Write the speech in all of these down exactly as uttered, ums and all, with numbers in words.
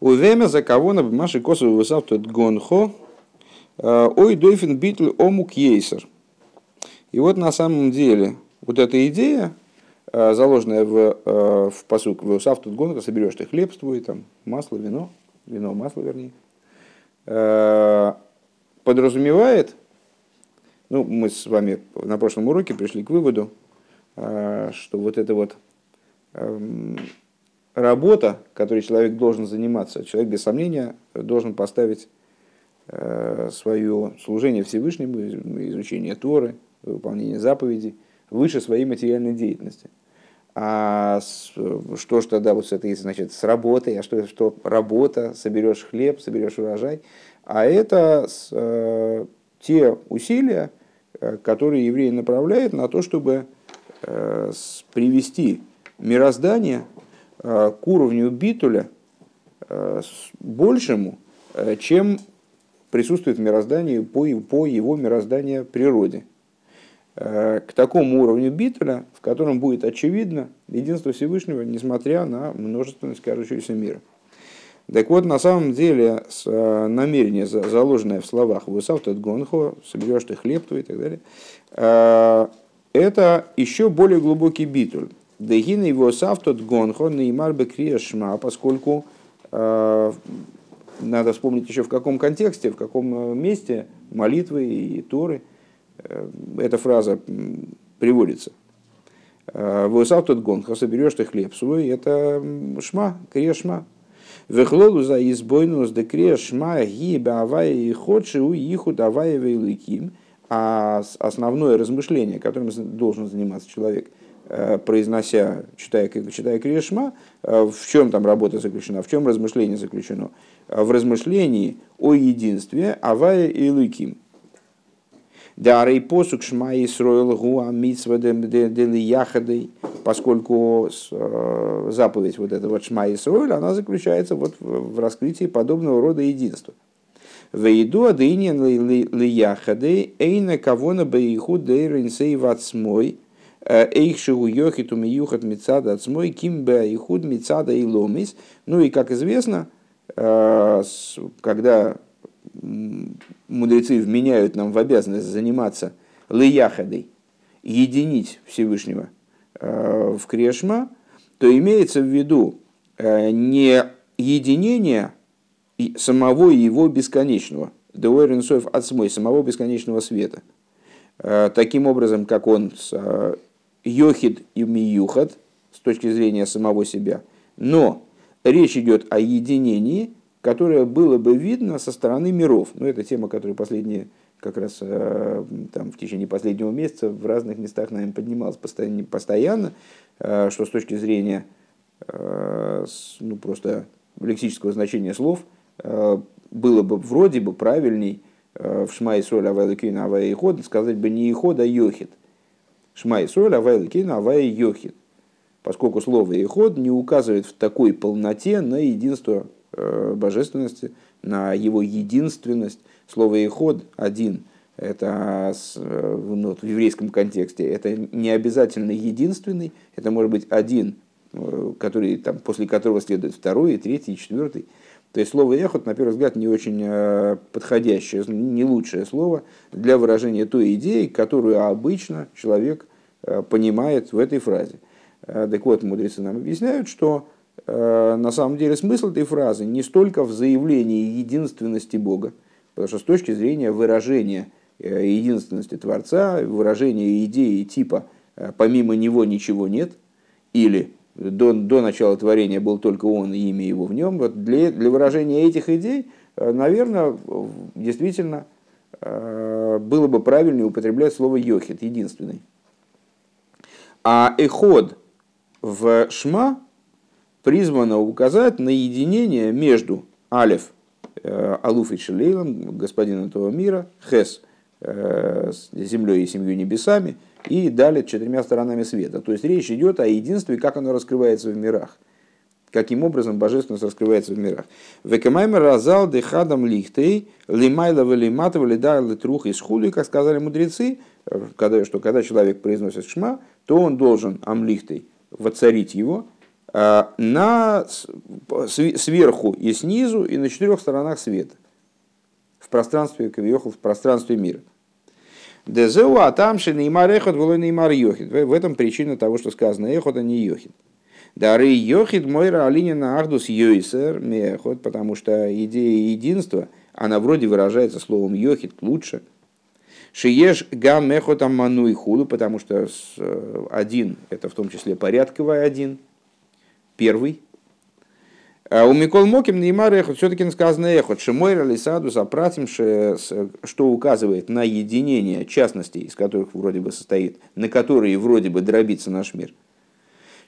Увемя за кого на бимаши косу высавтует гонхо, ой дойфин битл омук ейсер. И вот на самом деле вот эта идея, заложенная в, в пасук высавтует гонхо, соберешь ты хлеб твой, там, масло, вино, вино, масло вернее, подразумевает, ну, мы с вами на прошлом уроке пришли к выводу, что вот эта вот работа, которой человек должен заниматься, человек, без сомнения, должен поставить свое служение Всевышнему, изучение Торы, выполнение заповедей выше своей материальной деятельности. А что ж тогда вот с этой, значит, с работой, а что, что работа, соберешь хлеб, соберешь урожай, а это с, те усилия, которые евреи направляют на то, чтобы привести мироздание к уровню битуля большему, чем присутствует в мироздании по его мирозданию природе. К такому уровню битуля, в котором будет очевидно единство Всевышнего, несмотря на множественность кажущегося мира. Так вот, на самом деле, намерение, заложенное в словах «высавтат гонхо», «соберешь ты хлеб твой» и так далее, это еще более глубокий битуль. Дегин и «высавтат гонхо» неймар бекрия шма, поскольку надо вспомнить еще в каком контексте, в каком месте молитвы и Торы эта фраза приводится. «Высавтат гонхо», «соберешь ты хлеб свой» — это шма, крия шма. Вехлолуза избойнус декрия шма гиба авая и ходши у иху давая вейлыким. А основное размышление, которым должен заниматься человек, произнося, читая, читая крия шма, в чем там работа заключена, в чем размышление заключено? В размышлении о единстве авая и лыким. Дарей посук шма исроил гуа митсва дели яхадей, поскольку заповедь вот этого шма исроил, она заключается вот в раскрытии подобного рода единства. Вейду адынин ли яхадей эйна кавона бейху дейринсей вацмой эйхшигу йохиту миюхат митсада ацмой ким бейхуд митсада иломис. Ну и как известно, когда мудрецы вменяют нам в обязанность заниматься лияхадой, единить Всевышнего в крия шма, то имеется в виду не единение самого его бесконечного, деор ин соф ацмой, самого бесконечного света, таким образом, как он йохид и миюхад с точки зрения самого себя, но речь идет о единении, которое было бы видно со стороны миров. Ну, это тема, которая последние, как раз там, в течение последнего месяца в разных местах нами поднималась постоянно, постоянно, что с точки зрения ну, просто лексического значения слов было бы вроде бы правильней в «Шма Исроэль авай элокейну авай эход» сказать бы не «эход», а «йохид». «Шма Исроэль авай элокейну авай йохид», поскольку слово «эход» не указывает в такой полноте на единство божественности, на его единственность. Слово «эход» один, это ну, в еврейском контексте это не обязательно единственный, это может быть один, который, там, после которого следует второй, и третий, и четвертый. То есть слово «эход» на первый взгляд не очень подходящее, не лучшее слово для выражения той идеи, которую обычно человек понимает в этой фразе. Так вот, мудрецы нам объясняют, что на самом деле смысл этой фразы не столько в заявлении единственности Бога, потому что с точки зрения выражения единственности Творца, выражения идеи типа «помимо него ничего нет» или «до, до начала творения был только он и имя его в нем», вот для, для выражения этих идей, наверное, действительно было бы правильнее употреблять слово «йохид», «единственный». А «эход» в «шма» призвано указать на единение между Алеф, Алуф и Шелейлом, господин этого мира, Хес, землей и семью небесами, и Далет, четырьмя сторонами света. То есть речь идет о единстве, как оно раскрывается в мирах, каким образом божественность раскрывается в мирах. Векамаймер разал дехадам лихтей, лимайлова лиматова лидарлы трух из хули, как сказали мудрецы, что когда человек произносит шма, то он должен амлихтей воцарить его, на, сверху и снизу и на четырех сторонах света в пространстве, в пространстве мира. Дезеуа тамши неймар эхот волой неймар йохид. В этом причина того, что сказано эхот, а не йохид. Дары йохид мойра алинина ахдус йойсер меэхот, потому что идея единства, она вроде выражается словом йохид лучше. Шиеш гам эхот амману и худу, потому что один, это в том числе порядковый один, первый. У Микол Моким неймар эхот, все-таки сказано эхот, шимойра лисаду запратим, что указывает на единение частностей, из которых вроде бы состоит, на которые вроде бы дробится наш мир.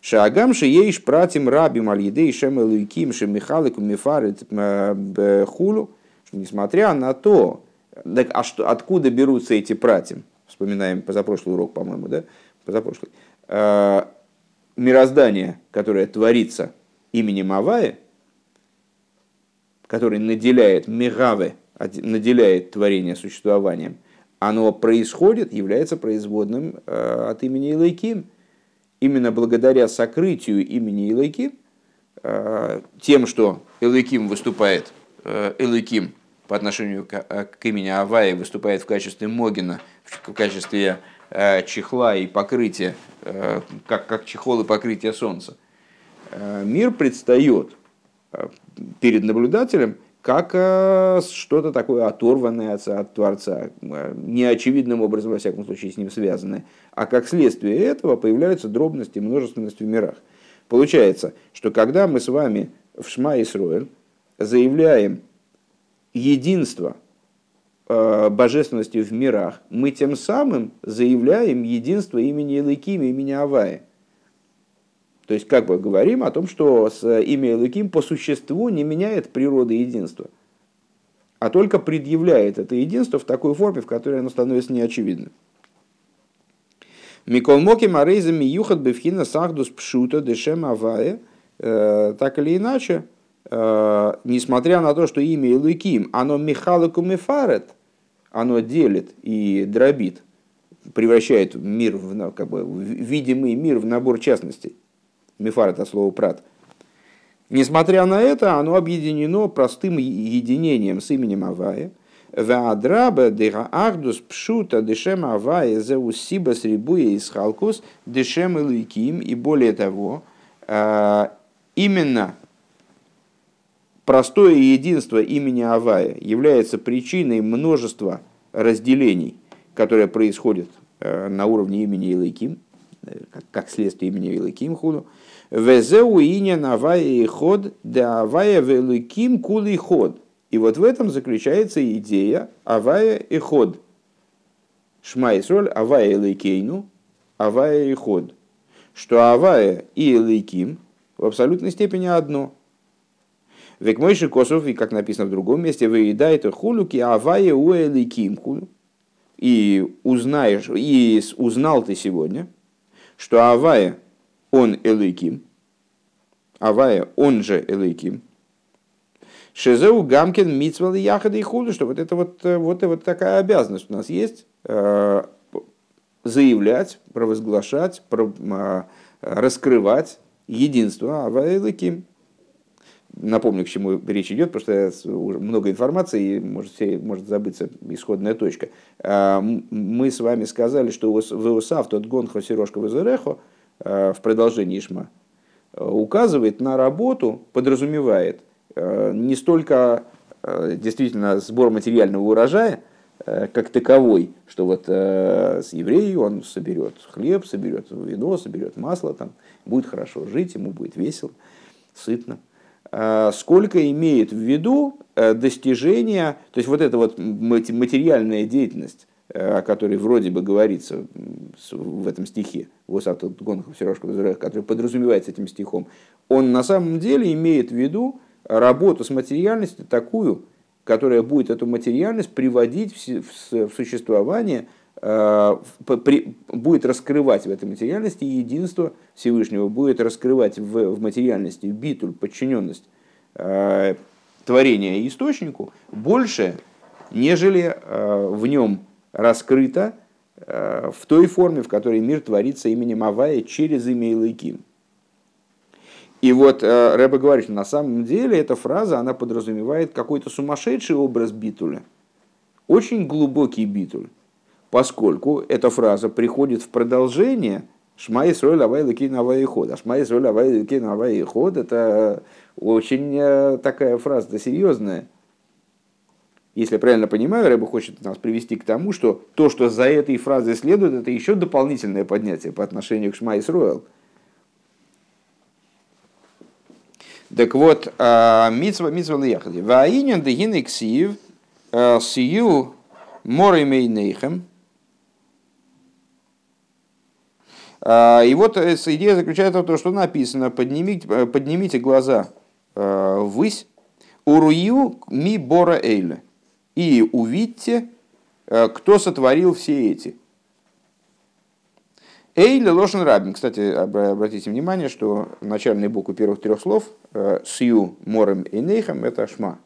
Шагам шиеиш пратим рабим альидей шем элуиким шем михалику мифарит хулу, несмотря на то, так, а что, откуда берутся эти пратим, вспоминаем позапрошлый урок, по-моему, да, позапрошлый, мироздание, которое творится именем Авае, который наделяет Мегаве, наделяет творение существованием, оно происходит, является производным от имени Элоким. Именно благодаря сокрытию имени Элоким, тем, что Элоким выступает, Элоким по отношению к имени Авае выступает в качестве Могина, в качестве чехла и покрытия, как, как чехол и покрытие солнца. Мир предстает перед наблюдателем как что-то такое оторванное от, от Творца, неочевидным образом, во всяком случае, с ним связанное. А как следствие этого появляются дробности и множественность в мирах. Получается, что когда мы с вами в Шма Исроэль заявляем единство божественности в мирах, мы тем самым заявляем единство имени Элоким, имени Авае. То есть, как бы говорим о том, что имя Элоким по существу не меняет природы единства, а только предъявляет это единство в такой форме, в которой оно становится неочевидным. Микол Моким арейза миюхат бевхина сахдус пшута дешем авае. Так или иначе, несмотря на то, что имя Элоким, оно михалаку мефарет, оно делит и дробит, превращает мир в, как бы, видимый мир в набор частностей. Мефар – это слово прат. Несмотря на это, оно объединено простым единением с именем Авае. Веадраба дега ахдус пшута дешем Авае зеусибас рибуя исхалкус дешем Элоким. И более того, именно простое единство имени Авае является причиной множества разделений, которые происходят на уровне имени Элоким, как следствие имени Элоким худу. Везеу иня навае ход, да авае великим кулы ход. И вот в этом заключается идея авае и ход. Шма Исроэль авае элокейну, авае и ход. Что авае и элоким в абсолютной степени одно. Век мойши косов, и как написано в другом месте, выедает хулуки авае у элоким худу. И узнаешь, и узнал ты сегодня, что Авае, он Элоким, Авае, он же Элоким. Шезеу гамкин митцвал яхад и худу, что вот это вот, вот, вот такая обязанность у нас есть, заявлять, провозглашать, раскрывать единство Авае Элоким. Напомню, к чему речь идет, потому что много информации, и может, может забыться исходная точка. Мы с вами сказали, что в Исав тот гонхо сирошка везерехо в продолжении Шма указывает на работу, подразумевает не столько действительно сбор материального урожая, как таковой, что вот э, с евреем он соберет хлеб, соберет вино, соберет масло, там, будет хорошо жить, ему будет весело, сытно. Сколько имеет в виду достижение, то есть вот эта вот материальная деятельность, о которой вроде бы говорится в этом стихе, который подразумевается этим стихом, он на самом деле имеет в виду работу с материальностью такую, которая будет эту материальность приводить в существование, будет раскрывать в этой материальности единство Всевышнего, будет раскрывать в материальности битуль, подчиненность творения источнику больше, нежели в нем раскрыто в той форме, в которой мир творится именем Авае через имя Элоким. И вот Ребе говорит, что на самом деле эта фраза, она подразумевает какой-то сумасшедший образ битуля, очень глубокий битуль, поскольку эта фраза приходит в продолжение «Шма Исроэль авай лакей навай иход». А «Шма Исроэль авай лакей навай иход» — это очень такая фраза серьезная. Если я правильно понимаю, Ребе хочет нас привести к тому, что то, что за этой фразой следует, это еще дополнительное поднятие по отношению к «Шма Исроэль». Так вот, митцва митцва леяхади. Ваинен дегин эксив сию моремейнейхем. И вот идея заключается в том, что написано: поднимите, поднимите глаза ввысь, урую ми бора эйле, и увидьте, кто сотворил все эти. Эйле лошен рабин. Кстати, обратите внимание, что начальный буквы первых трех слов «сью морем эйнейхам» — это «шма».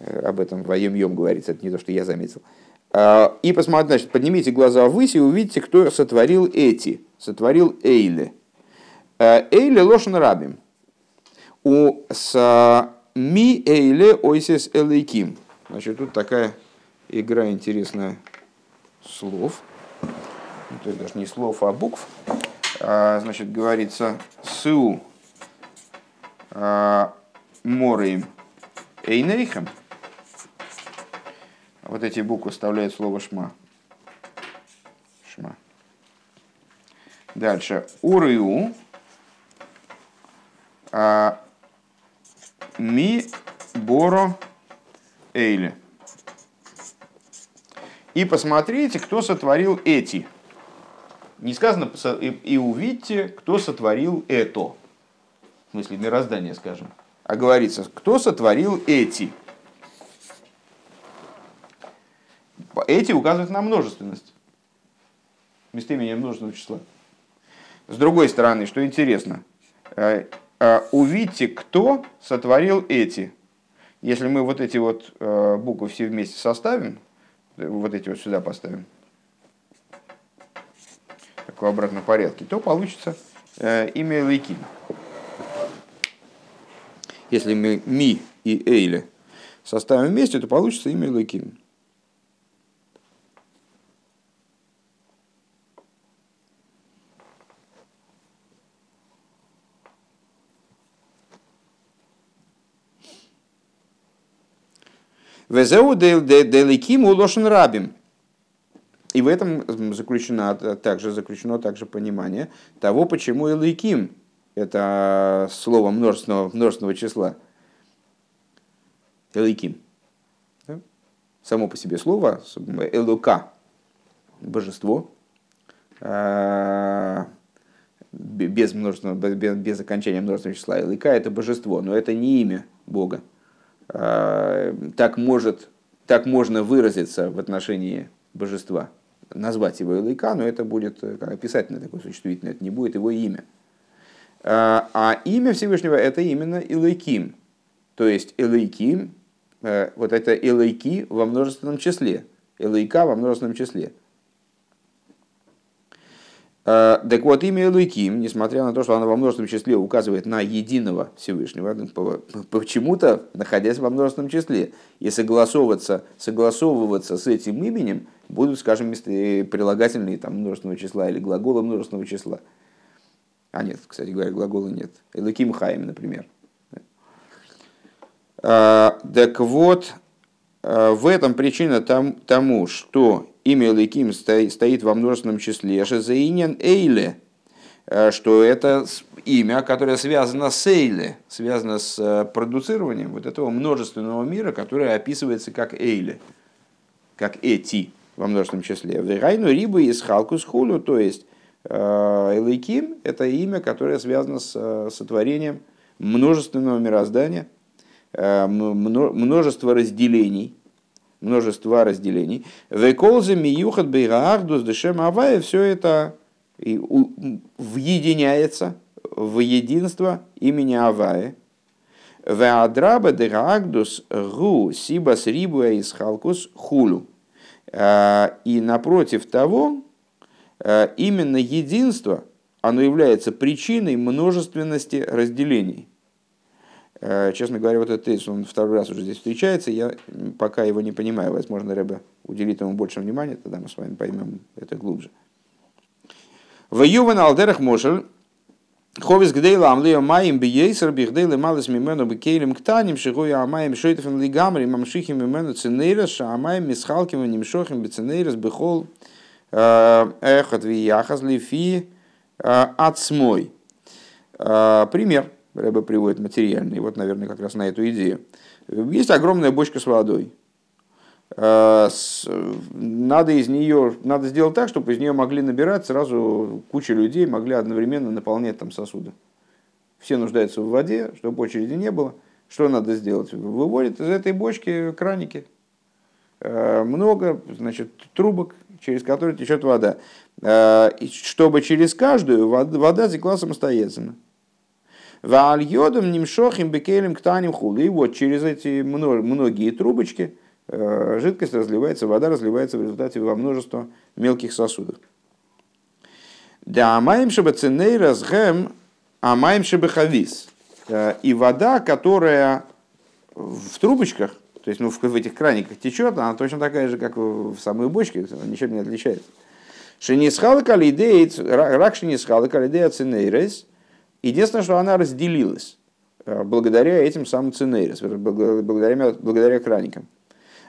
Об этом во Йом-Йом говорится, это не то, что я заметил. И посмотрите, значит, поднимите глаза ввысь и увидите, кто сотворил эти, сотворил Эйле. Эйле лошен рабин. У с ми эйле ойсес элейким. Значит, тут такая игра интересная слов. То есть даже не слов, а букв. Значит, говорится «су морим эйнейхем». Вот эти буквы вставляют слово «шма». Шма. Дальше «урыу ми боро эйли». И посмотрите, кто сотворил эти. Не сказано, и увидите, кто сотворил это. В смысле, мироздание, скажем. А говорится, кто сотворил эти. Эти указывают на множественность. Местоимение множественного числа. С другой стороны, что интересно. Увидите, кто сотворил эти. Если мы вот эти вот буквы все вместе составим, вот эти вот сюда поставим, в обратном порядке, то получится э, имя Элейким. Если мы ми и эйле составим вместе, то получится имя Элейким. Везеу делейким улошен рабим. И в этом заключено также, заключено также понимание того, почему элейким – это слово множественного, множественного числа. Элейким. Да? Само по себе слово элука – божество, без, множественного, без, без окончания множественного числа. Элука – это божество, но это не имя Бога. Так, может, так можно выразиться в отношении божества. Назвать его Элейка, но это будет описательное такое существительное, это не будет его имя. А имя Всевышнего — это именно Элейким. То есть Элейким, вот это Элейки во множественном числе. Элейка во множественном числе. Так вот, имя Элейким, несмотря на то, что оно во множественном числе указывает на единого Всевышнего, почему-то находясь во множественном числе, и согласовываться, согласовываться с этим именем будут, скажем, прилагательные там, множественного числа или глаголы множественного числа. А нет, кстати говоря, глагола нет. Элейким Хаим, например. Так вот, в этом причина тому, что имя Элейким стоит во множественном числе, шезаинен эйле, что это имя, которое связано с эйле, связано с продуцированием вот этого множественного мира, которое описывается как эйле, как эти во множественном числе. Вирайну рибы из халкус хулю, то есть Элейким – это имя, которое связано с сотворением множественного мироздания, множество разделений. Множество разделений. Веколзе миюхат бейгаардус дешем авае. Все это въединяется в единство имени Авае. Веадраба дегаардус гу сибас рибуя из халкус хулю. И напротив того, именно единство, оно является причиной множественности разделений. Честно говоря, вот этот тезис, он второй раз уже здесь встречается, я пока его не понимаю. Возможно, Ребе уделит ему больше внимания, тогда мы с вами поймем это глубже. «Ваювен алдерах мошель, ховис гдейла амлео маим бейсер бихдейле малес мимену бекейлем ктаним, шигуя амаем шойтефен лигамри, мамшихим мимену цинейрес, шаамаем мисхалким немшохим бецинейрес бехол эхот вияхас лифи ацмой». Пример. Ребе приводит материальный, вот, наверное, как раз на эту идею. Есть огромная бочка с водой. Надо из нее, надо сделать так, чтобы из нее могли набирать сразу куча людей, могли одновременно наполнять там сосуды. Все нуждаются в воде, чтобы очереди не было. Что надо сделать? Выводят из этой бочки краники. Много, значит, трубок, через которые течет вода. Чтобы через каждую вода текла самостоятельно. И вот через эти многие трубочки жидкость разливается, вода разливается в результате во множество мелких сосудов. И вода, которая в трубочках, то есть ну, в этих краниках течет, она точно такая же, как в самой бочке, она ничем не отличается. Рак шинисхала калидея цинейрес. Единственное, что она разделилась благодаря этим самым цинейрис, благодаря, благодаря краникам.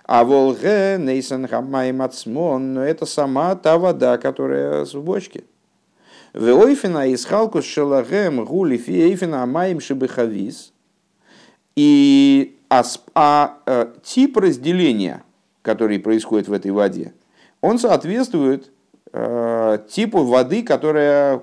А волге нейсан хамай мацмон, но это сама та вода, которая в бочке. Веойфина исхалку шелагем гули фиэйфина амаим шибихавис. И а, а, тип разделения, который происходит в этой воде, он соответствует типу воды, которая...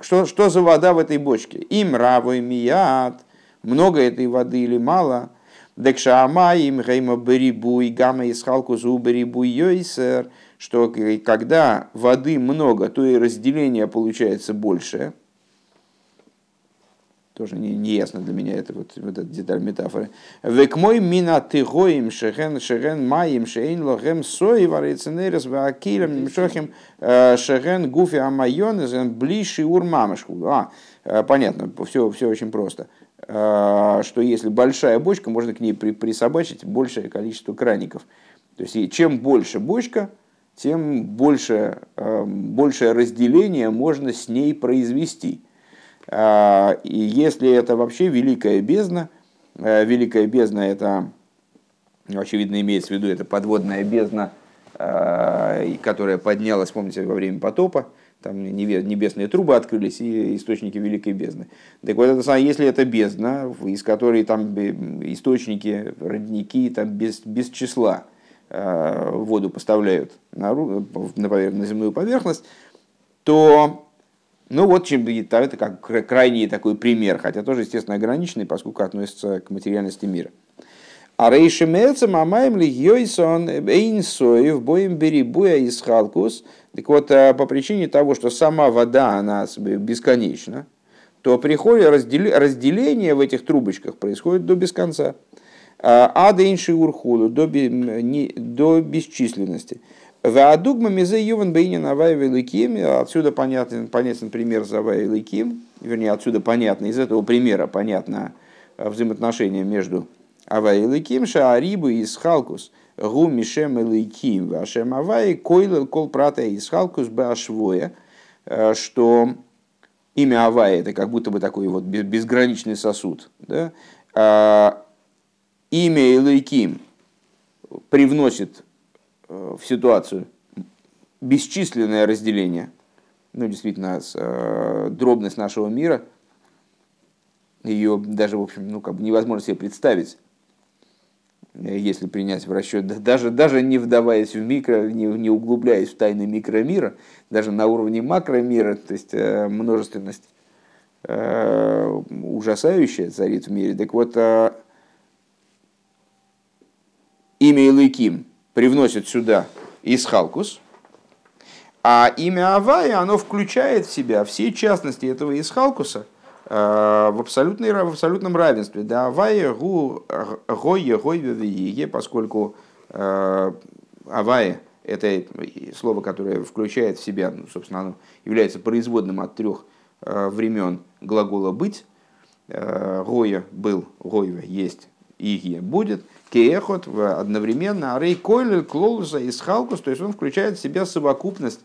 Что, что за вода в этой бочке? Им равой мият. Много этой воды или мало? Декшаама им гейма берибуй гамма исхалкузу берибуй йойсер. Что когда воды много, то и разделение получается больше. Тоже не, не ясно для меня это, вот, вот эта деталь метафоры. Век мой мина ты гоим шехен шехен маим шейн лохем сои вареценерис вакилем немшохим шехен гуфи амайонезен блиши урмамешку. А, понятно, все, все очень просто. Что если большая бочка, можно к ней при, присобачить большее количество краников. То есть чем больше бочка, тем больше, большее разделение можно с ней произвести. И если это вообще великая бездна, великая бездна это, очевидно, имеется в виду, это подводная бездна, которая поднялась, помните, во время потопа, там небесные трубы открылись и источники великой бездны. Так вот, это, если это бездна, из которой там источники, родники там без, без числа воду поставляют на, на земную поверхность, то... Ну вот, это как крайний такой пример, хотя тоже, естественно, ограниченный, поскольку относится к материальности мира. А рейшемецем амаем ли йойсон эйнсоев боем берибуя из халкус. Так вот, по причине того, что сама вода, она бесконечна, то приходит разделение в этих трубочках происходит до бесконца. А дейнши урхулу, до бесчисленности. Отсюда понятен, понятен пример с Авай и Лыким, вернее, отсюда понятно, из этого примера понятно взаимоотношение между Авай и Лыким, Шаарибу и Исхалкус, Гу Мишем и Лыким, Вашем Авай, Койл, Кол Прата и Исхалкус, Башвоя, что имя Авай это как будто бы такой вот безграничный сосуд. Да? Имя Элыким привносит в ситуацию бесчисленное разделение, ну, действительно, дробность нашего мира, ее даже, в общем, ну, как бы невозможно себе представить, если принять в расчет, даже, даже не вдаваясь в микро, не, не углубляясь в тайны микромира, даже на уровне макромира, то есть множественность ужасающая царит в мире. Так вот, имя Элыким привносит сюда Исхалкус, а имя Авая, оно включает в себя все частности этого Исхалкуса э, в, в абсолютном равенстве. Да, Авая, Гу, Гойе, Гойве, Вие, поскольку э, Авая Это слово, которое включает в себя, ну, собственно, оно является производным от трех времен глагола «быть». Гоя был, гойва есть, иге будет. Кеехот одновременно. Арей койлер клолуса из халкус. То есть он включает в себя совокупность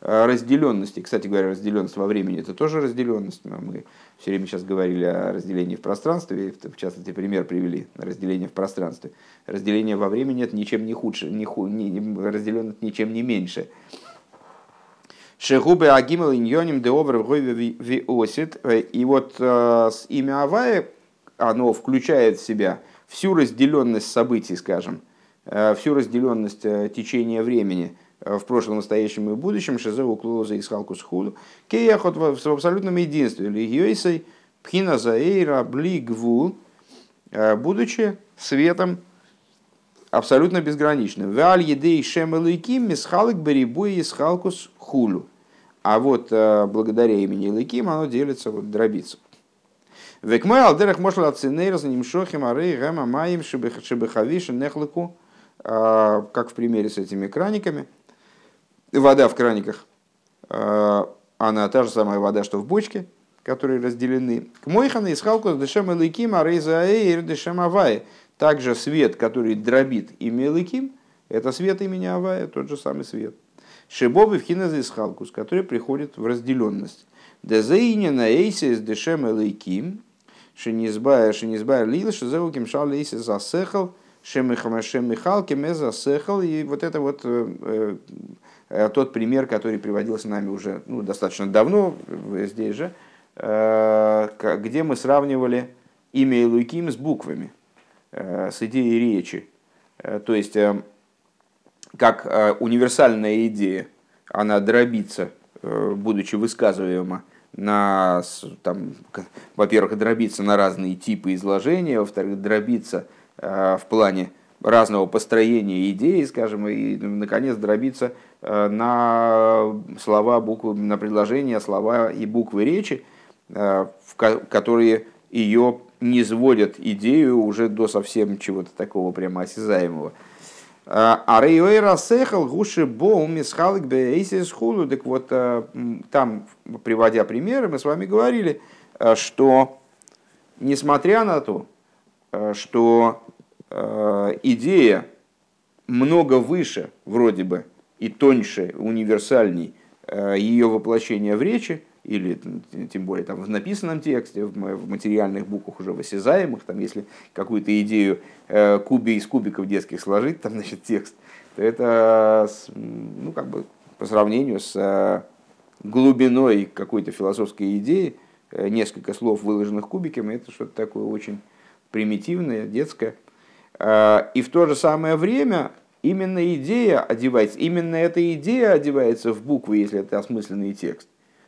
разделенности. Кстати говоря, разделенность во времени — это тоже разделенность. Мы все время сейчас говорили о разделении в пространстве. В частности, пример привели на разделение в пространстве. Разделение во времени — это ничем не худше, не ху, не, разделенность ничем не меньше. Шехубы агимал иньоним деобр вгойве виосит. И вот имя Авая, оно включает в себя всю разделенность событий, скажем, всю разделенность течения времени в прошлом, настоящем и будущем, шизеу клоуза из халкус худу, кейяхот в абсолютном единстве, лигиойсей, пхина заэйра блигву, будучи светом абсолютно безграничным. Валь едей шемелыким, мисхалык берибуи из халкус хулю. А вот благодаря имени Лыким оно делится, вот, дробится. Векмай алдерах мошла ацинейра за ним шохим арей гэма маем шебехавиши нехлыку, как в примере с этими краниками. Вода в краниках, она та же самая вода, что в бочке, которые разделены. Кмойхана из халкус дэшем элыким арей заэйр дэшем авае. Также свет, который дробит имя Элоким, это свет имени Авая, тот же самый свет. Шебобы в хинеза из халкус, который приходит в разделенность. Дезаинина эйси из дешем элэйким, шенизбая шенизбая лил, шезеуким шал эйси засехал, шемихал кеме засехал. И вот это вот э, э, тот пример, который приводился нами уже ну, достаточно давно, здесь же, э, где мы сравнивали имя Элоким с буквами, э, с идеей речи. Э, то есть, э, как э, универсальная идея, она дробится, будучи высказываемо, на, там, во-первых, дробиться на разные типы изложения, во-вторых, дробиться э, в плане разного построения идеи, скажем, и, наконец, дробиться э, на слова, буквы, на предложения, слова и буквы речи, э, в ко- которые ее низводят идею уже до совсем чего-то такого прямо осязаемого. Так вот, там, приводя примеры, мы с вами говорили, что несмотря на то, что идея много выше, вроде бы, и тоньше, универсальней ее воплощение в речи, или тем более там, в написанном тексте, в материальных буквах уже в осязаемых, там, если какую-то идею э, куби из кубиков детских сложить, там, значит, текст, то это ну, как бы, по сравнению с э, глубиной какой-то философской идеи, э, несколько слов, выложенных кубиками, это что-то такое очень примитивное, детское. Э, и в то же самое время именно идея одевается, именно эта идея одевается в буквы, если это осмысленный текст.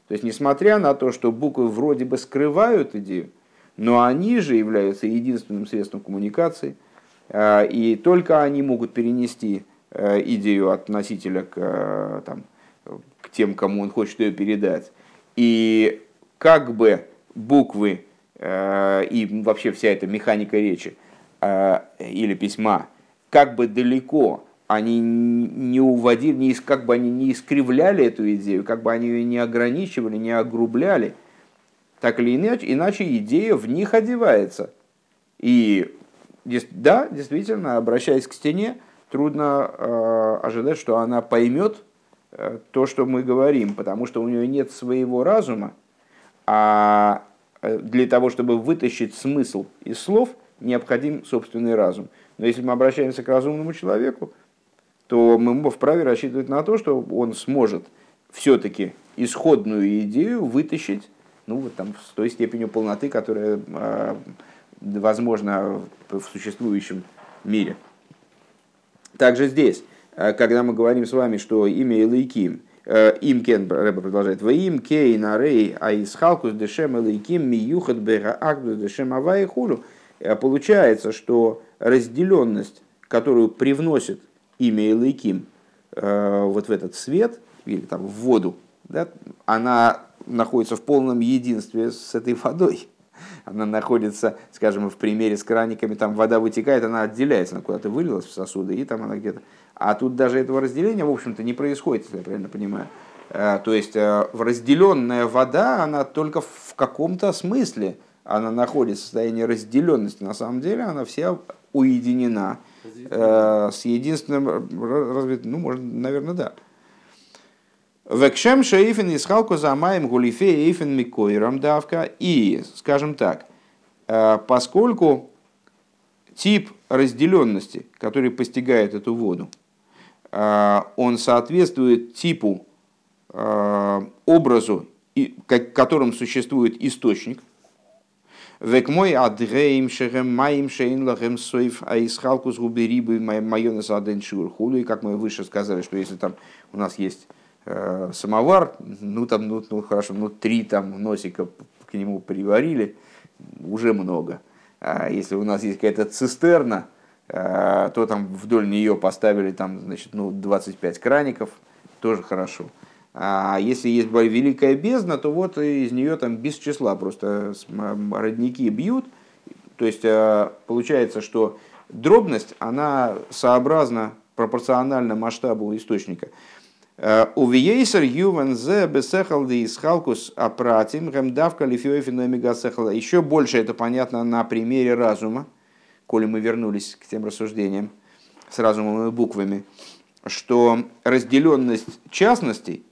То есть, несмотря на то, что буквы вроде бы скрывают идею, но они же являются единственным средством коммуникации, и только они могут перенести идею от носителя к, там, к тем, кому он хочет ее передать. И как бы буквы и вообще вся эта механика речи или письма, как бы далеко они не уводили, не, как бы они не искривляли эту идею, как бы они ее не ограничивали, не огрубляли, так или иначе, иначе идея в них одевается. И да, действительно, обращаясь к стене, трудно э, ожидать, что она поймет э, то, что мы говорим, потому что у нее нет своего разума, а для того, чтобы вытащить смысл из слов, необходим собственный разум. Но если мы обращаемся к разумному человеку, то мы вправе рассчитывать на то, что он сможет все-таки исходную идею вытащить, ну, вот там, с той степенью полноты, которая э, возможна в существующем мире. Также здесь, когда мы говорим с вами, что имя Элоким, э, имкен, Рэба продолжает, «Ваим кейн арей аисхалкус дэшем Элоким миюхат бэгаакдус дэшем авай хулю». Получается, что разделенность, которую привносит имя Элоким э, вот в этот свет или там в воду, да, она находится в полном единстве с этой водой, она находится, скажем, в примере с краниками, там вода вытекает, она отделяется, она куда-то вылилась в сосуды, и там она где-то. А тут даже этого разделения, в общем-то, не происходит, если я правильно понимаю. То есть разделенная вода, она только в каком-то смысле, она находится в состоянии разделенности. На самом деле она вся уединена с единственным развитым, ну, может, наверное, да. Векшем шейфен и схалку замаем гулифе эйфен микойрам давка. И, скажем так, поскольку тип разделенности, который постигает эту воду, он соответствует типу, образу, которым существует источник. Век мой адрейм шерем маим шейн лахем соев аисхалкус губерибы майонес аден шурхуду. И как мы выше сказали, что если там у нас есть самовар, ну там, ну, ну хорошо, ну три там носика к нему приварили, уже много. А если у нас есть какая-то цистерна, то там вдоль нее поставили там, значит, ну, двадцать пять краников, тоже хорошо. А если есть великая бездна, то вот из нее там без числа просто родники бьют. То есть получается, что дробность, она сообразна пропорционально масштабу источника. Еще больше это понятно на примере разума, коли мы вернулись к тем рассуждениям с разумом и буквами, что разделенность частностей,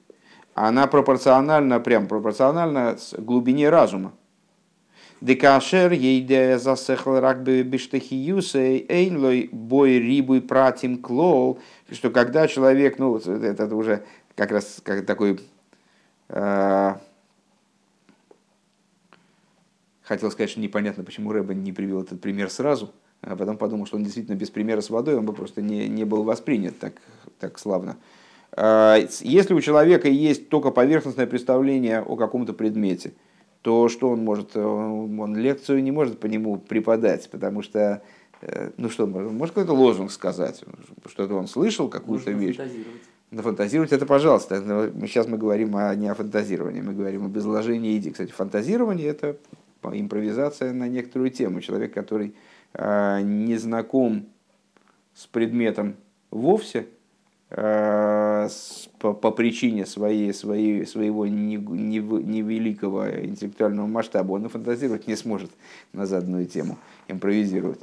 она пропорциональна, прям пропорциональна глубине разума. Декашер ейде засехл ракбе биштахиюсей эйнлой бой рибуй пратим клол, что когда человек, ну вот это, это уже как раз как такой, э, хотел сказать, что непонятно, почему Рэббе не привел этот пример сразу, а потом подумал, что он действительно без примера с водой, он бы просто не, не был воспринят так, так славно. Э, если у человека есть только поверхностное представление о каком-то предмете, то что он может, он лекцию не может по нему преподать, потому что, ну что, может, может какой-то лозунг сказать, что-то он слышал, какую-то вещь. Фантазировать. Да, фантазировать это, пожалуйста. Сейчас мы говорим о, не о фантазировании, мы говорим об изложении идей. Кстати, фантазирование – это импровизация на некоторую тему. Человек, который э, не знаком с предметом вовсе, По, по причине своей, своей, своего невеликого не, не интеллектуального масштаба, он и фантазировать не сможет на заданную тему, импровизировать.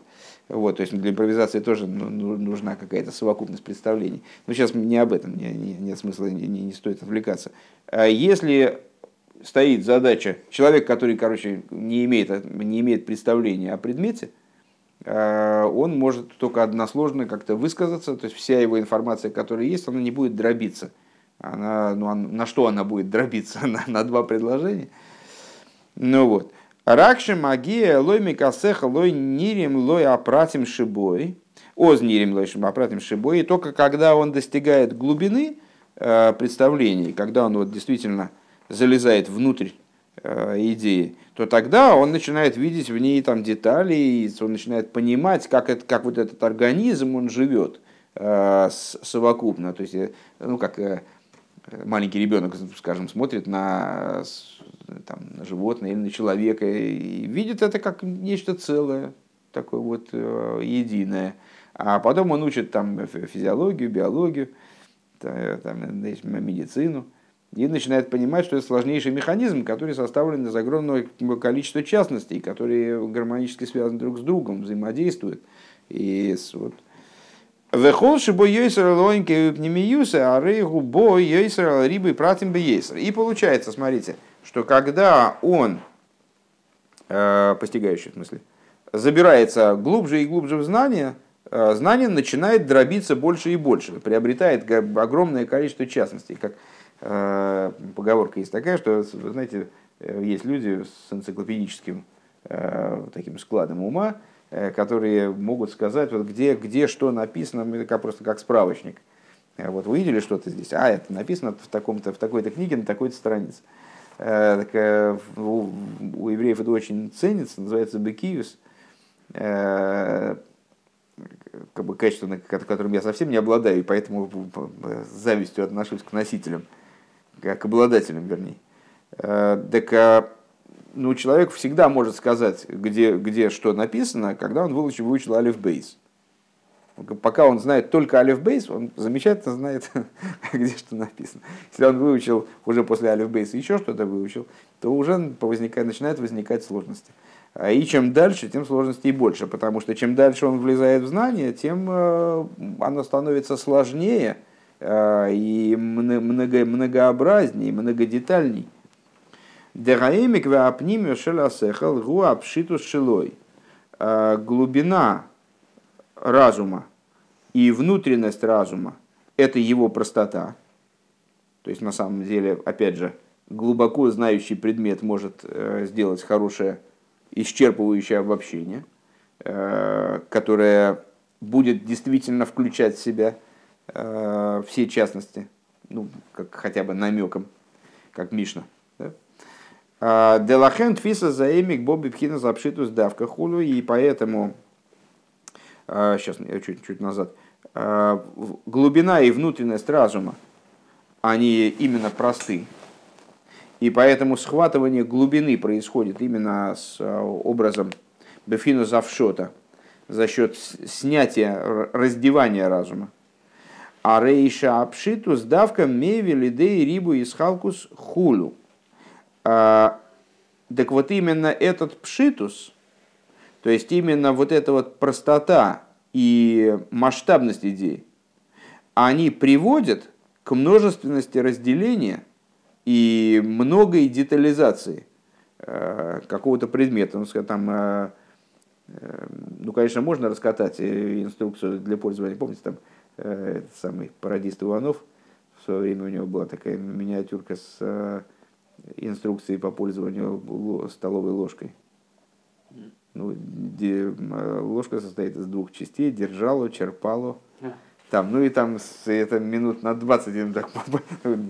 Вот, то есть для импровизации тоже нужна какая-то совокупность представлений. Но сейчас не об этом, не, не, нет смысла, не, не стоит отвлекаться. Если стоит задача, человек, который, короче, не имеет, не имеет представления о предмете, он может только односложно как-то высказаться, то есть вся его информация, которая есть, она не будет дробиться. Она, ну, она, на что она будет дробиться? на, на два предложения. Ну вот. Ракши магия лой микасеха лой нирим лой апратим шибой. Оз нирим лой апратим шибой. И только когда он достигает глубины э, представлений, когда он вот, действительно залезает внутрь идеи, то тогда он начинает видеть в ней там детали, и он начинает понимать, как, это, как вот этот организм, он живет э, совокупно. То есть, ну, как э, маленький ребенок, скажем, смотрит на, там, на животное или на человека, и видит это как нечто целое, такое вот э, единое. А потом он учит там физиологию, биологию, там, медицину. И начинает понимать, что это сложнейший механизм, который составлен из огромного количества частностей, которые гармонически связаны друг с другом, взаимодействуют. И вот. И получается, смотрите, что когда он, э, постигающий в смысле, забирается глубже и глубже в знания, э, знание начинает дробиться больше и больше, приобретает огромное количество частностей, как поговорка есть такая, что, вы знаете, есть люди с энциклопедическим таким складом ума, которые могут сказать, вот где, где что написано, как, просто как справочник. Вот вы видели что-то здесь, а это написано в, таком-то, в такой-то книге на такой-то странице. Так, у, у евреев это очень ценится, называется бекиюс, как бы качество, которым я совсем не обладаю, и поэтому с завистью отношусь к носителям. Как обладателем, вернее. Так ну, человек всегда может сказать, где, где что написано, когда он выучил, выучил алеф бейс. Пока он знает только алеф бейс, он замечательно знает, где что написано. Если он выучил уже после алеф бейс еще что-то выучил, то уже начинают возникать сложности. И чем дальше, тем сложностей больше, потому что чем дальше он влезает в знание, тем оно становится сложнее и много, многообразней, многодетальней. Глубина разума и внутренность разума – это его простота. То есть, на самом деле, опять же, глубоко знающий предмет может сделать хорошее исчерпывающее обобщение, которое будет действительно включать в себя все частности, ну, как, хотя бы намеком, как Мишна. Делахен тфиса заэмик боби пхина запшитус давка хулу, и поэтому, сейчас я чуть-чуть назад, глубина и внутренность разума, они именно просты. И поэтому схватывание глубины происходит именно с образом бефину завшота, за счет снятия, раздевания разума. А рейша апшиту сдавка меви лидей рибу исхалкус хулю. Так вот именно этот пшитус, то есть именно вот эта вот простота и масштабность идей, они приводят к множественности разделения и многой детализации какого-то предмета. Там, ну, конечно, можно раскатать инструкцию для пользования. Помните, там этот самый пародист Иванов, в свое время у него была такая миниатюрка с инструкцией по пользованию столовой ложкой. Ну, ложка состоит из двух частей: держало, черпало. Там, ну и там это минут на двадцать, так,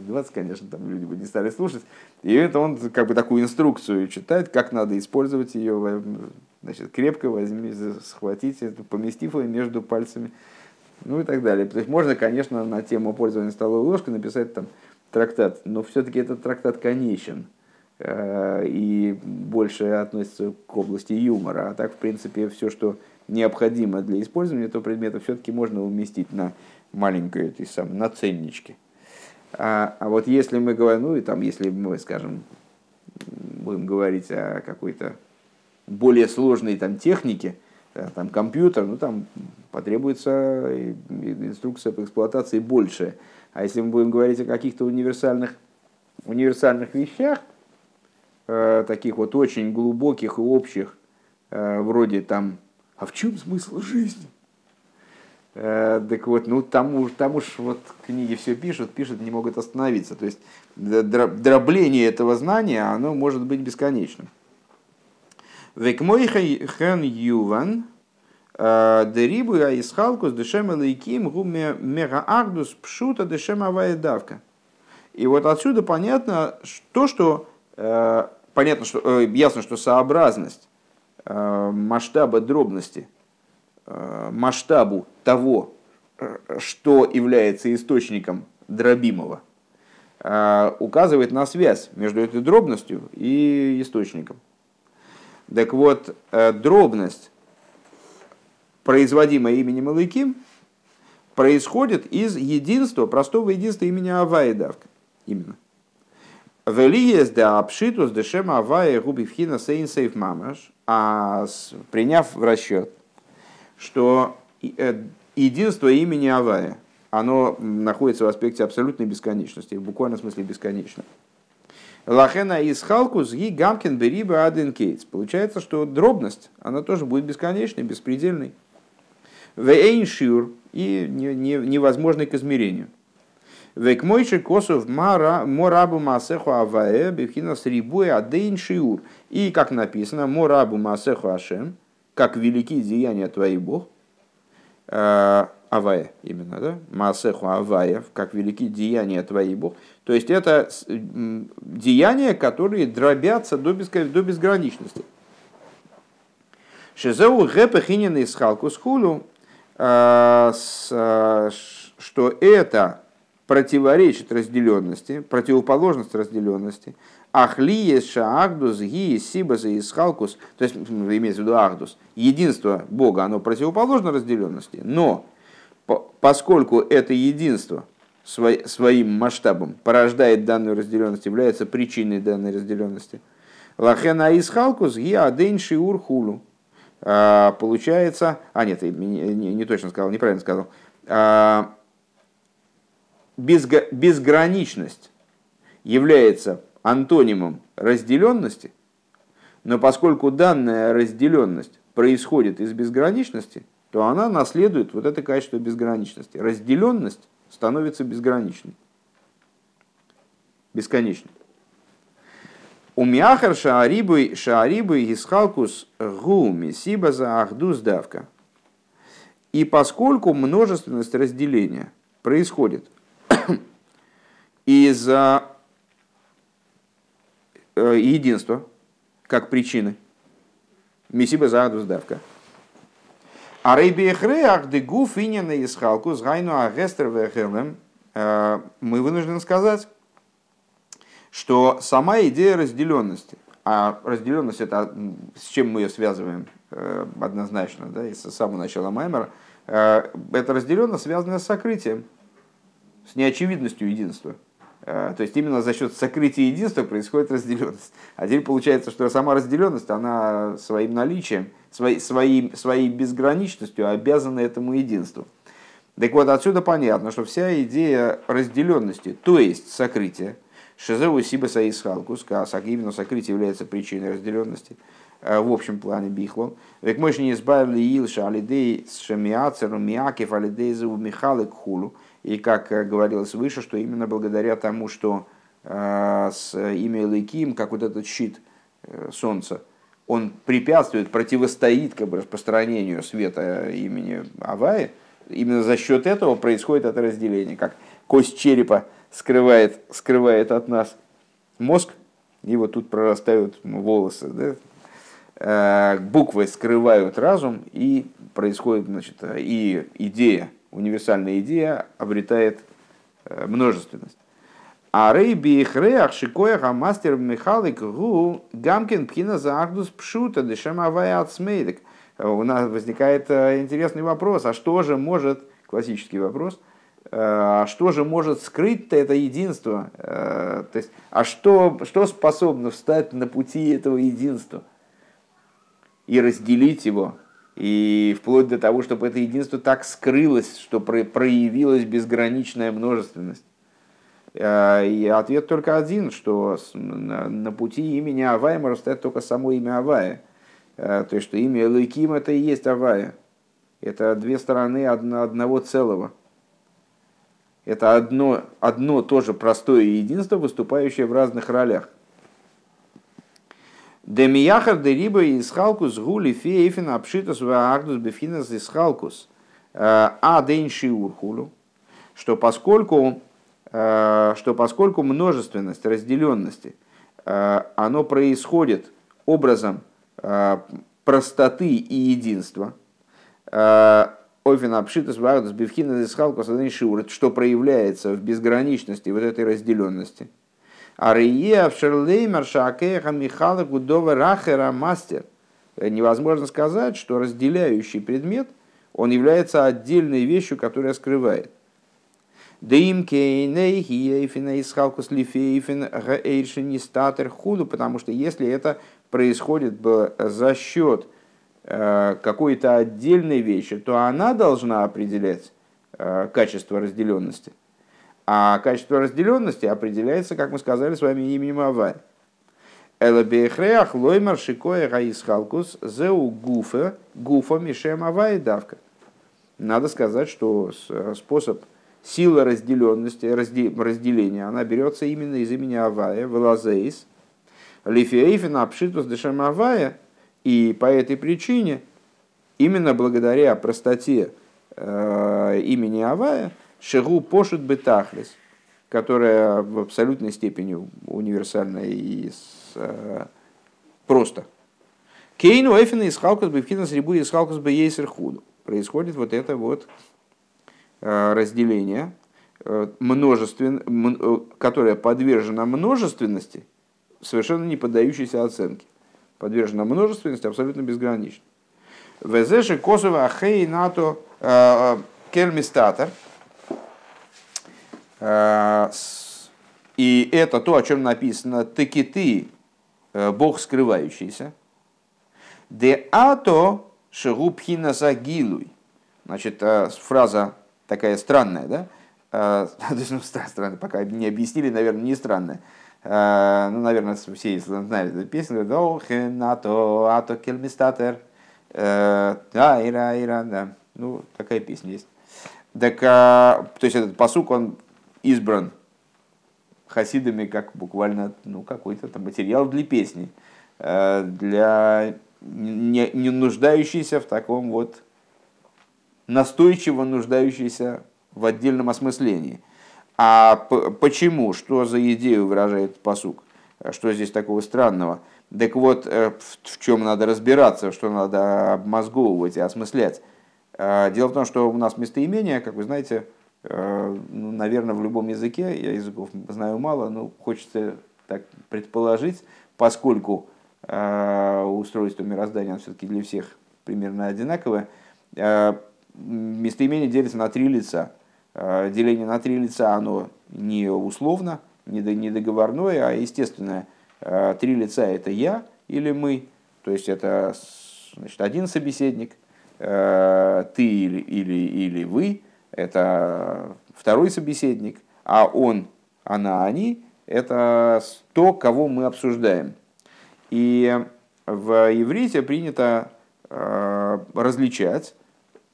двадцать, конечно, там люди бы не стали слушать. И это он как бы такую инструкцию читает, как надо использовать ее. Значит, крепко возьми, схватите, поместив ее между пальцами, ну и так далее. То есть можно, конечно, на тему пользования столовой ложкой написать там трактат, но все-таки этот трактат конечен и больше относится к области юмора. А так, в принципе, все, что необходимо для использования этого предмета, все-таки можно уместить на маленькой этой самой наценничке. А, а вот если мы говорим, ну и там, если мы, скажем, будем говорить о какой-то более сложной там технике, там компьютер, ну там потребуется инструкция по эксплуатации больше. А если мы будем говорить о каких-то универсальных, универсальных вещах, э, таких вот очень глубоких и общих, э, вроде там, а в чем смысл жизни? Э, так вот, ну там уж, там уж вот книги все пишут, пишут, не могут остановиться. То есть дробление этого знания, оно может быть бесконечным. Век мой хэн юван дерибуя исхалкус дешем элейким гуме мегаардус пшута дешем авая давка. И вот отсюда понятно, то, что э, понятно, что э, ясно, что сообразность э, масштаба дробности э, масштабу того, э, что является источником дробимого, э, указывает на связь между этой дробностью и источником. Так вот, дробность, производимая именем Элоким, происходит из единства, простого единства имени Авая Давка. Именно. А приняв в расчет, что единство имени Авая, оно находится в аспекте абсолютной бесконечности, в буквальном смысле бесконечно. Лахена из Халкус и Гамкин Бериба Аден Кейтс. Получается, что дробность, она тоже будет бесконечной, беспредельной. Вейншюр и невозможной к измерению. Вейкмойши Косов Морабу Масеху Авае Бифхинас Рибуэ Адейншиур. И, как написано, Морабу Масеху Ашем, как велики деяния твои, Бог. Авая, именно, да? Маасеху Авая, как велики деяния твои, Бог. То есть это деяния, которые дробятся до безграничности. Шизеу гэпэхинен исхалкус хулю, что это противоречит разделенности, противоположность разделенности. Ахлиеша Ахдус Ги Сибаза и Схалкус. То есть имеется в виду Ахдус. Единство Бога, оно противоположно разделенности, но поскольку это единство своим масштабом порождает данную разделенность, является причиной данной разделенности. Лахена и Схалкус Ги Аден Шиур Хулу. Получается, а нет, не точно сказал, неправильно сказал. Безграничность является антонимом разделенности, но поскольку данная разделенность происходит из безграничности, то она наследует вот это качество безграничности. Разделенность становится безграничной, бесконечной. Умиахар шаарибы шаарибы гисхалкус гуми сибаза ахдус давка. И поскольку множественность разделения происходит из единства как причины, мисибаза ахдус давка. А рейбиехре ахдыгу финина гисхалкус гайну агестер вехелем. Мы вынуждены сказать, что сама идея разделенности, а разделенность это с чем мы ее связываем однозначно, да, и с самого начала Маймера, это разделенность связана с сокрытием, с неочевидностью единства. То есть именно за счет сокрытия единства происходит разделенность. А теперь получается, что сама разделенность, она своим наличием, своей, своей, своей безграничностью обязана этому единству. Так вот, отсюда понятно, что вся идея разделенности, то есть сокрытия, Шизеу Сибаса и Схалкус, именно сокрытие является причиной разделенности в общем плане Бихлон. Век мощь не избавили Илша Алидей с Шамиацеру Миакев Алидейзу Михалык Хулу. И как говорилось выше, что именно благодаря тому, что с имя Элыким, как вот этот щит солнца, он препятствует, противостоит как бы распространению света имени Аваи, именно за счет этого происходит это разделение, как кость черепа скрывает, скрывает от нас мозг, и вот тут прорастают волосы, да? Буквы скрывают разум, и происходит, значит, и идея, универсальная идея обретает множественность. А рейби и хреах шикояха мастер михалик гу гамкин пхина за ахдус пшута дешем авая ацмейдек. У нас возникает интересный вопрос, а что же может, классический вопрос, что же может скрыть-то это единство? То есть, а что, что способно встать на пути этого единства и разделить его? И вплоть до того, чтобы это единство так скрылось, что проявилась безграничная множественность. И ответ только один, что на пути имени Авая может стоять только само имя Авая. То есть, что имя Элоким это и есть Авая. Это две стороны одного целого. Это одно, одно тоже простое единство, выступающее в разных ролях. Демияхар дериба и исхалкус гули феефина обшитус ваагдус бифинас исхалкус а денши урхулу. Что поскольку, что поскольку множественность разделенности, оно происходит образом простоты и единства, что проявляется в безграничности вот этой разделенности. Невозможно сказать, что разделяющий предмет, он является отдельной вещью, которая скрывает. Потому что если это происходит за счет какой-то отдельной вещи, то она должна определять качество разделенности. А качество разделенности определяется, как мы сказали с вами, именем Авай. Элабиехреах лоймар шикоя гаисхалкус зеу гуфа гуфа мишем Авай давка. Надо сказать, что способ силы разделенности, разделения, она берется именно из имени Авая, велазейс, лифиэйфина обшитус дешем Авая. И по этой причине, именно благодаря простоте э, имени Авая, Шигу пошут бетахлис, которая в абсолютной степени универсальна и с, э, просто. Кейну эфина из халкус бевхинас рибу из халкус бейсер худу. Происходит вот это вот э, разделение, э, множествен, м, которое подвержено множественности, совершенно не поддающейся оценке, подвержена множественности абсолютно безграничной. Везеши Косово Ахей НАТО Кельмистатор. И это то, о чем написано: «Таки ты, Бог скрывающийся». «Де ато шегубхина сагилуй». Значит, фраза такая странная, да? То есть, ну, странная, пока не объяснили, наверное, не странная. Ну, наверное, все знают эту песню. «Охен ато ато кельмистатер». Да, ну, такая песня есть. Так, то есть этот пасук, он избран хасидами как буквально, ну, какой-то там материал для песни, для не, не нуждающейся в таком вот, настойчиво нуждающейся в отдельном осмыслении. А почему? Что за идею выражает пасук? Что здесь такого странного? Так вот, в чем надо разбираться, что надо обмозговывать и осмыслять. Дело в том, что у нас местоимение, как вы знаете, ну, наверное, в любом языке, я языков знаю мало, но хочется так предположить, поскольку э, устройство мироздания все-таки для всех примерно одинаковое, э, местоимение делится на три лица. Э, деление на три лица, оно не условно, не договорное, а естественное. Э, три лица — это я или мы, то есть это, значит, один собеседник, э, ты или, или, или вы. Это второй собеседник, а он, она, они – это то, кого мы обсуждаем. И в иврите принято различать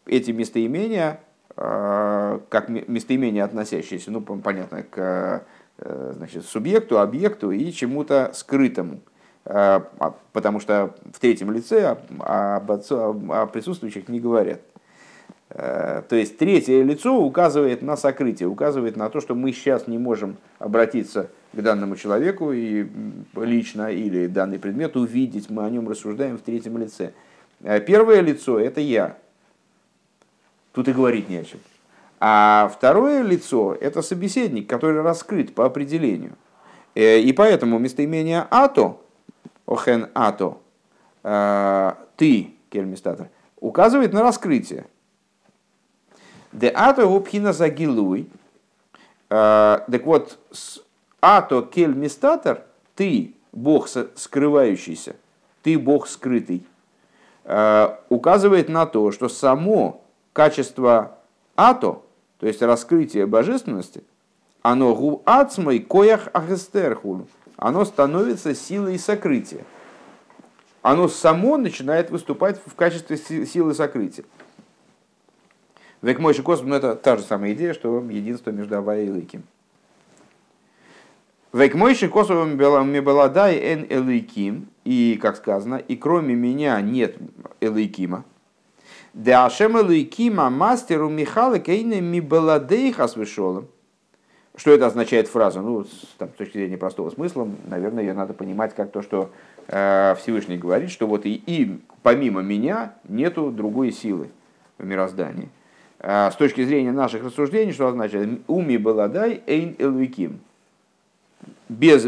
эти местоимения, как местоимения, относящиеся, ну, понятно, к, значит, субъекту, объекту и чему-то скрытому. Потому что в третьем лице об отце, о присутствующих не говорят. То есть третье лицо указывает на сокрытие, указывает на то, что мы сейчас не можем обратиться к данному человеку и лично или данный предмет увидеть, мы о нем рассуждаем в третьем лице. Первое лицо — это я, тут и говорить не о чем. А второе лицо — это собеседник, который раскрыт по определению. И поэтому местоимение «ато», «охен ато», «ты», «кельмистатор», указывает на раскрытие. Де ато губхина загилуй. Так вот, ато кельмистатор — ты, Бог скрывающийся, ты, Бог скрытый, указывает на то, что само качество ато, то есть раскрытие божественности, оно гу ацмой коях агестерхун, оно становится силой сокрытия. Оно само начинает выступать в качестве силы сокрытия. Век мой же космос, но это та же самая идея, что единство между Авая и Лыким. Век мой же космос мебаладай эн элыким, и, как сказано, и кроме меня нет элыкима. Да ашем элыкима мастеру михалы кейне мебаладейхас вышелым. Что это означает фраза? Ну, там, с точки зрения простого смысла, наверное, ее надо понимать как то, что э, Всевышний говорит, что вот и, и помимо меня нету другой силы в мироздании. С точки зрения наших рассуждений, что означает «уми баладай эйн элвиким». Без,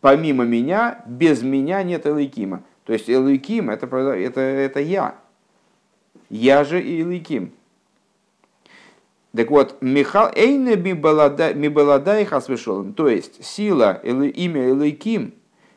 помимо меня, без меня нет элвикима. То есть элвиким — это, это, это я. Я же и элвиким. Так вот, «эйн ми баладай хасвешолом». То есть сила, имя элвиким,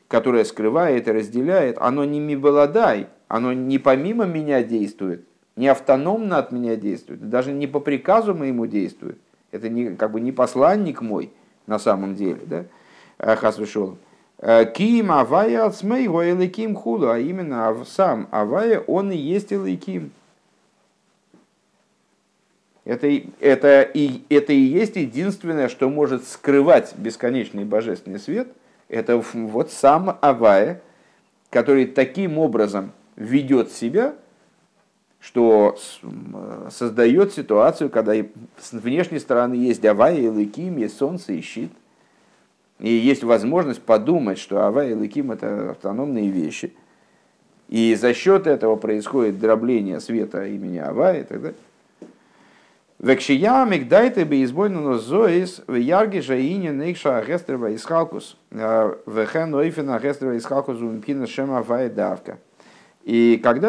которое скрывает и разделяет, оно не ми баладай, оно не помимо меня действует, не автономно от меня действует, даже не по приказу моему действует. Это не, как бы не посланник мой на самом деле. Хас вышел. Ким авая ацмей го эликим худу. А именно сам авая, он и есть эликим. Это, это, и, это и есть единственное, что может скрывать бесконечный божественный свет. Это вот сам авая, который таким образом ведет себя, что создает ситуацию, когда с внешней стороны есть Авай и Лыким, есть солнце и щит. И есть возможность подумать, что Авай и Лыким — это автономные вещи. И за счет этого происходит дробление света имени Авай и так далее. И когда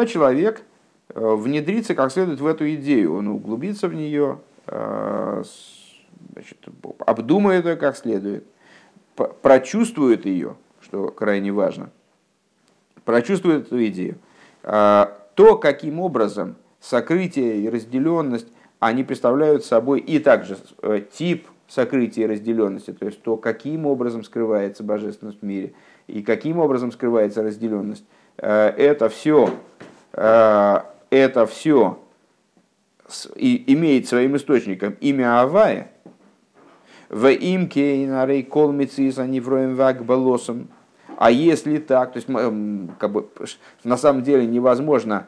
человек внедрится как следует в эту идею, он углубится в нее, значит, обдумает ее как следует, прочувствует ее, что крайне важно, прочувствует эту идею, то, каким образом сокрытие и разделенность, они представляют собой и также тип сокрытия и разделенности, то есть то, каким образом скрывается божественность в мире и каким образом скрывается разделенность, это все, это все имеет своим источником имя Авая. В имке и на рейкол мицис они вроем вак болосом. А если так, то есть как бы, на самом деле невозможно,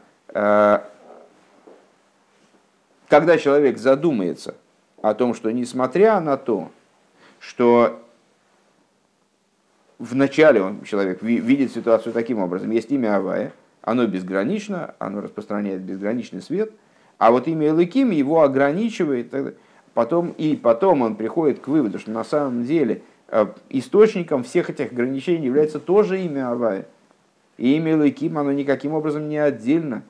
когда человек задумается о том, что несмотря на то, что вначале он, человек видит ситуацию таким образом, есть имя Авая, оно безгранично, оно распространяет безграничный свет, а вот имя Элоким его ограничивает. Потом, и потом он приходит к выводу, что на самом деле источником всех этих ограничений является тоже имя Авая. И имя Элоким, оно никаким образом не отдельно.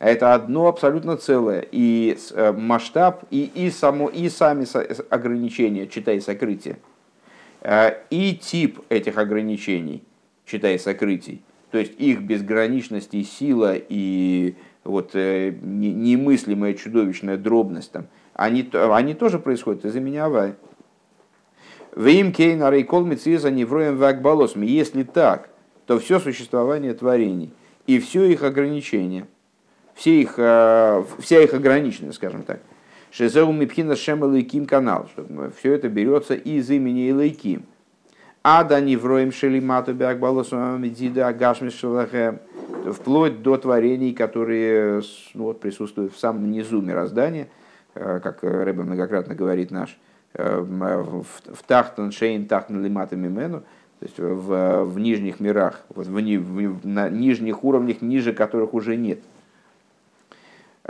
А это одно абсолютно целое. И масштаб, и, и, само, и сами ограничения, читай сокрытие, и тип этих ограничений, читай сокрытий, то есть их безграничность и сила, и вот, немыслимая чудовищная дробность там, Они, они тоже происходят из имени Авая. Если так, то все существование творений и все их ограничения, все их, вся их ограниченность, скажем так, все это берется из имени Элоким. Вплоть до творений, которые, ну, вот, присутствуют в самом низу мироздания, как Ребе многократно говорит наш, в тахтан шейн тахтан лимата мимену, то есть в, в нижних мирах, вот в, в, на нижних уровнях, ниже которых уже нет.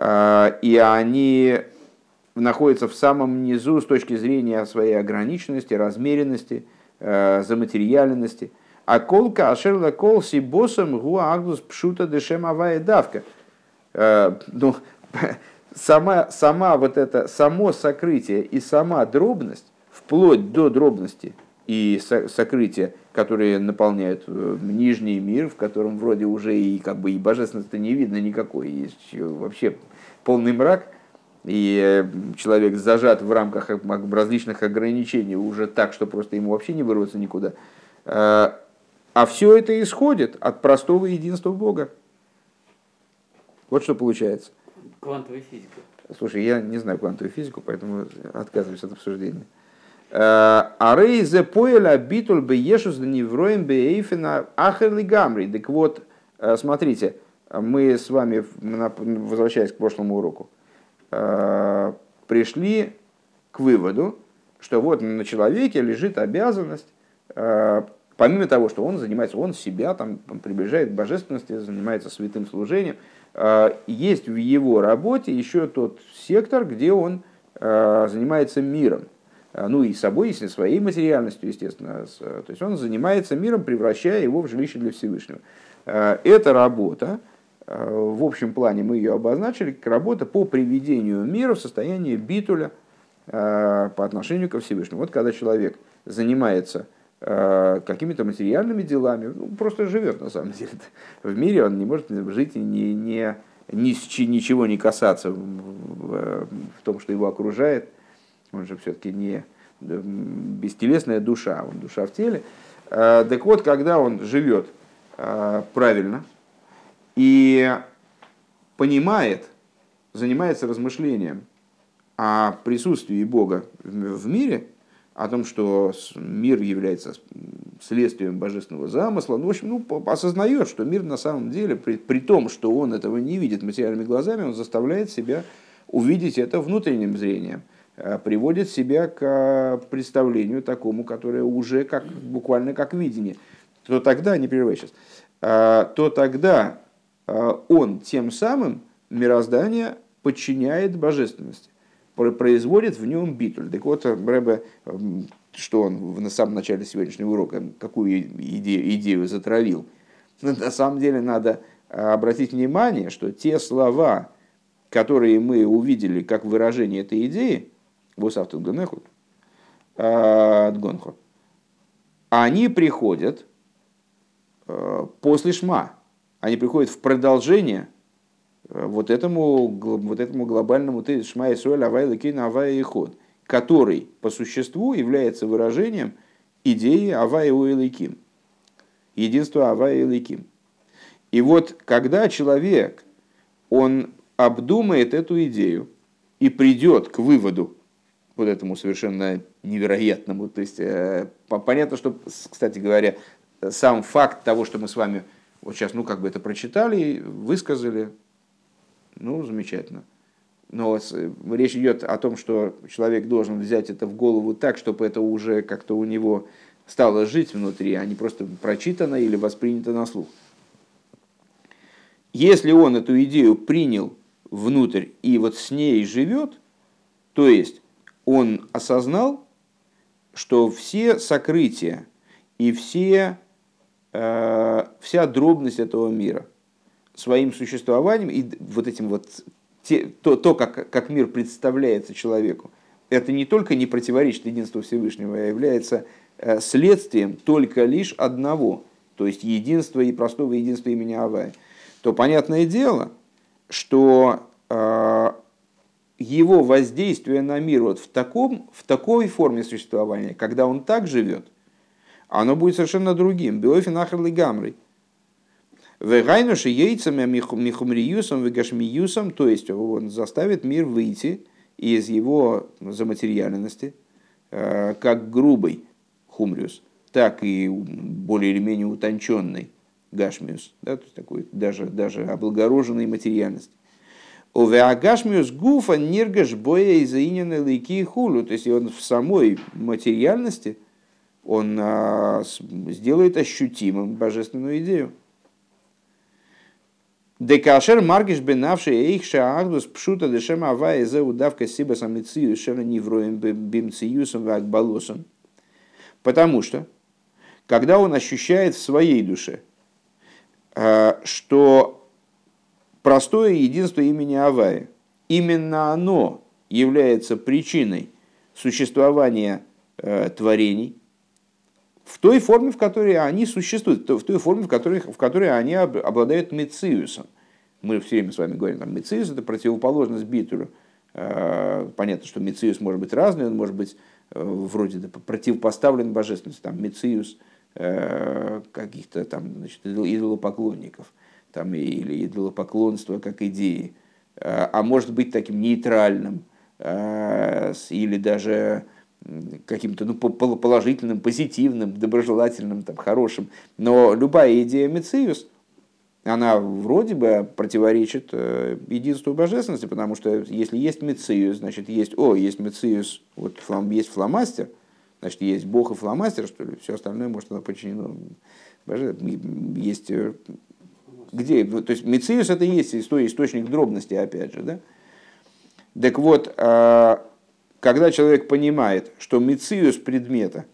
И они находятся в самом низу с точки зрения своей ограниченности, размеренности, заматериальности. А колка ашерла кол сибосом гуа агдус пшута дешем авая давка. Ну, Сама, сама вот это, само сокрытие и сама дробность, вплоть до дробности и со- сокрытия, которые наполняют нижний мир, в котором вроде уже и, как бы, и божественности-то не видно никакой, есть вообще полный мрак, и человек зажат в рамках различных ограничений уже так, что просто ему вообще не вырваться никуда. А все это исходит от простого единства Бога. Вот что получается. Квантовая физика. Слушай, я не знаю квантовую физику, поэтому отказываюсь от обсуждения. Так вот, смотрите, мы с вами, возвращаясь к прошлому уроку, пришли к выводу, что вот на человеке лежит обязанность, помимо того, что он занимается, он себя там приближает к божественности, занимается святым служением, есть в его работе еще тот сектор, где он занимается миром. Ну и собой, и своей материальностью, естественно. То есть он занимается миром, превращая его в жилище для Всевышнего. Эта работа, в общем плане мы ее обозначили, как работа по приведению мира в состояние битуля по отношению ко Всевышнему. Вот когда человек занимается какими-то материальными делами, ну, просто живет на самом деле. В мире он не может жить и не, не, ни, ничего не касаться в, в том, что его окружает. Он же все-таки не бестелесная душа, он душа в теле. Так вот, когда он живет правильно и понимает, занимается размышлением о присутствии Бога в мире, о том, что мир является следствием божественного замысла. Ну, в общем, ну, осознает, что мир на самом деле, при, при том, что он этого не видит материальными глазами, он заставляет себя увидеть это внутренним зрением, приводит себя к представлению такому, которое уже как, буквально как видение. То тогда, не прерывай сейчас, то тогда он тем самым мироздание подчиняет божественности. производит в нем битуль. Так вот, Ребе, что он в самом начале сегодняшнего урока, какую идею, идею затравил. На самом деле надо обратить внимание, что те слова, которые мы увидели как выражение этой идеи, они приходят после шма, они приходят в продолжение вот этому, вот этому глобальному тезису «Шма Исраэль, Авай Элокейну, Авай Эход», который по существу является выражением идеи «Авай Элоким», единство «Авай Элоким». И вот когда человек, он обдумает эту идею и придет к выводу, вот этому совершенно невероятному, то есть понятно, что, кстати говоря, сам факт того, что мы с вами вот сейчас, ну, как бы это прочитали, высказали, ну, замечательно. Но речь идет о том, что человек должен взять это в голову так, чтобы это уже как-то у него стало жить внутри, а не просто прочитано или воспринято на слух. Если он эту идею принял внутрь и вот с ней живет, то есть он осознал, что все сокрытия и все, э, вся дробность этого мира своим существованием и вот этим вот те, то, то как, как мир представляется человеку, это не только не противоречит единству Всевышнего, а является следствием только лишь одного, то есть единства и простого единства имени Авая, то понятное дело, что э, его воздействие на мир вот в, таком, в такой форме существования, когда он так живет, оно будет совершенно другим. Беофен ахар легамрей. Вегайнуши яйцами михумриюсом вегашмиюсом, то есть он заставит мир выйти из его заматериальности, как грубый хумриус, так и более или менее утонченный гашмиус, да, то есть такой даже, даже облагороженной материальности. Овеагашмиус гуфа ниргаш боя изаинены лейки хулю, то есть он в самой материальности он сделает ощутимым божественную идею. Декашер маргиш бенавши эйхша ахдус пшута дешем авае зе удавка сиба самицию шена невроем бимциюсом вакбалосом. Потому что, когда он ощущает в своей душе, что простое единство имени Авая, именно оно является причиной существования творений, в той форме, в которой они существуют, в той форме, в которой, в которой они обладают мециусом. Мы все время с вами говорим, там, мециус – это противоположность битулю. Понятно, что мециус может быть разный, он может быть вроде противопоставлен божественности. Там мециус каких-то там, значит, идолопоклонников там, или идолопоклонства как идеи. А может быть таким нейтральным или даже каким-то, ну, положительным, позитивным, доброжелательным, там, хорошим. Но любая идея мециус, она вроде бы противоречит единству божественности, потому что если есть мециус, значит есть, о, есть мециус, вот флам, есть фломастер, значит есть Бог и фломастер, что ли, все остальное может оно подчинено божественности. Есть где, то есть мециус это и есть источник дробности, опять же, да? Так вот, когда человек понимает, что мециус предмета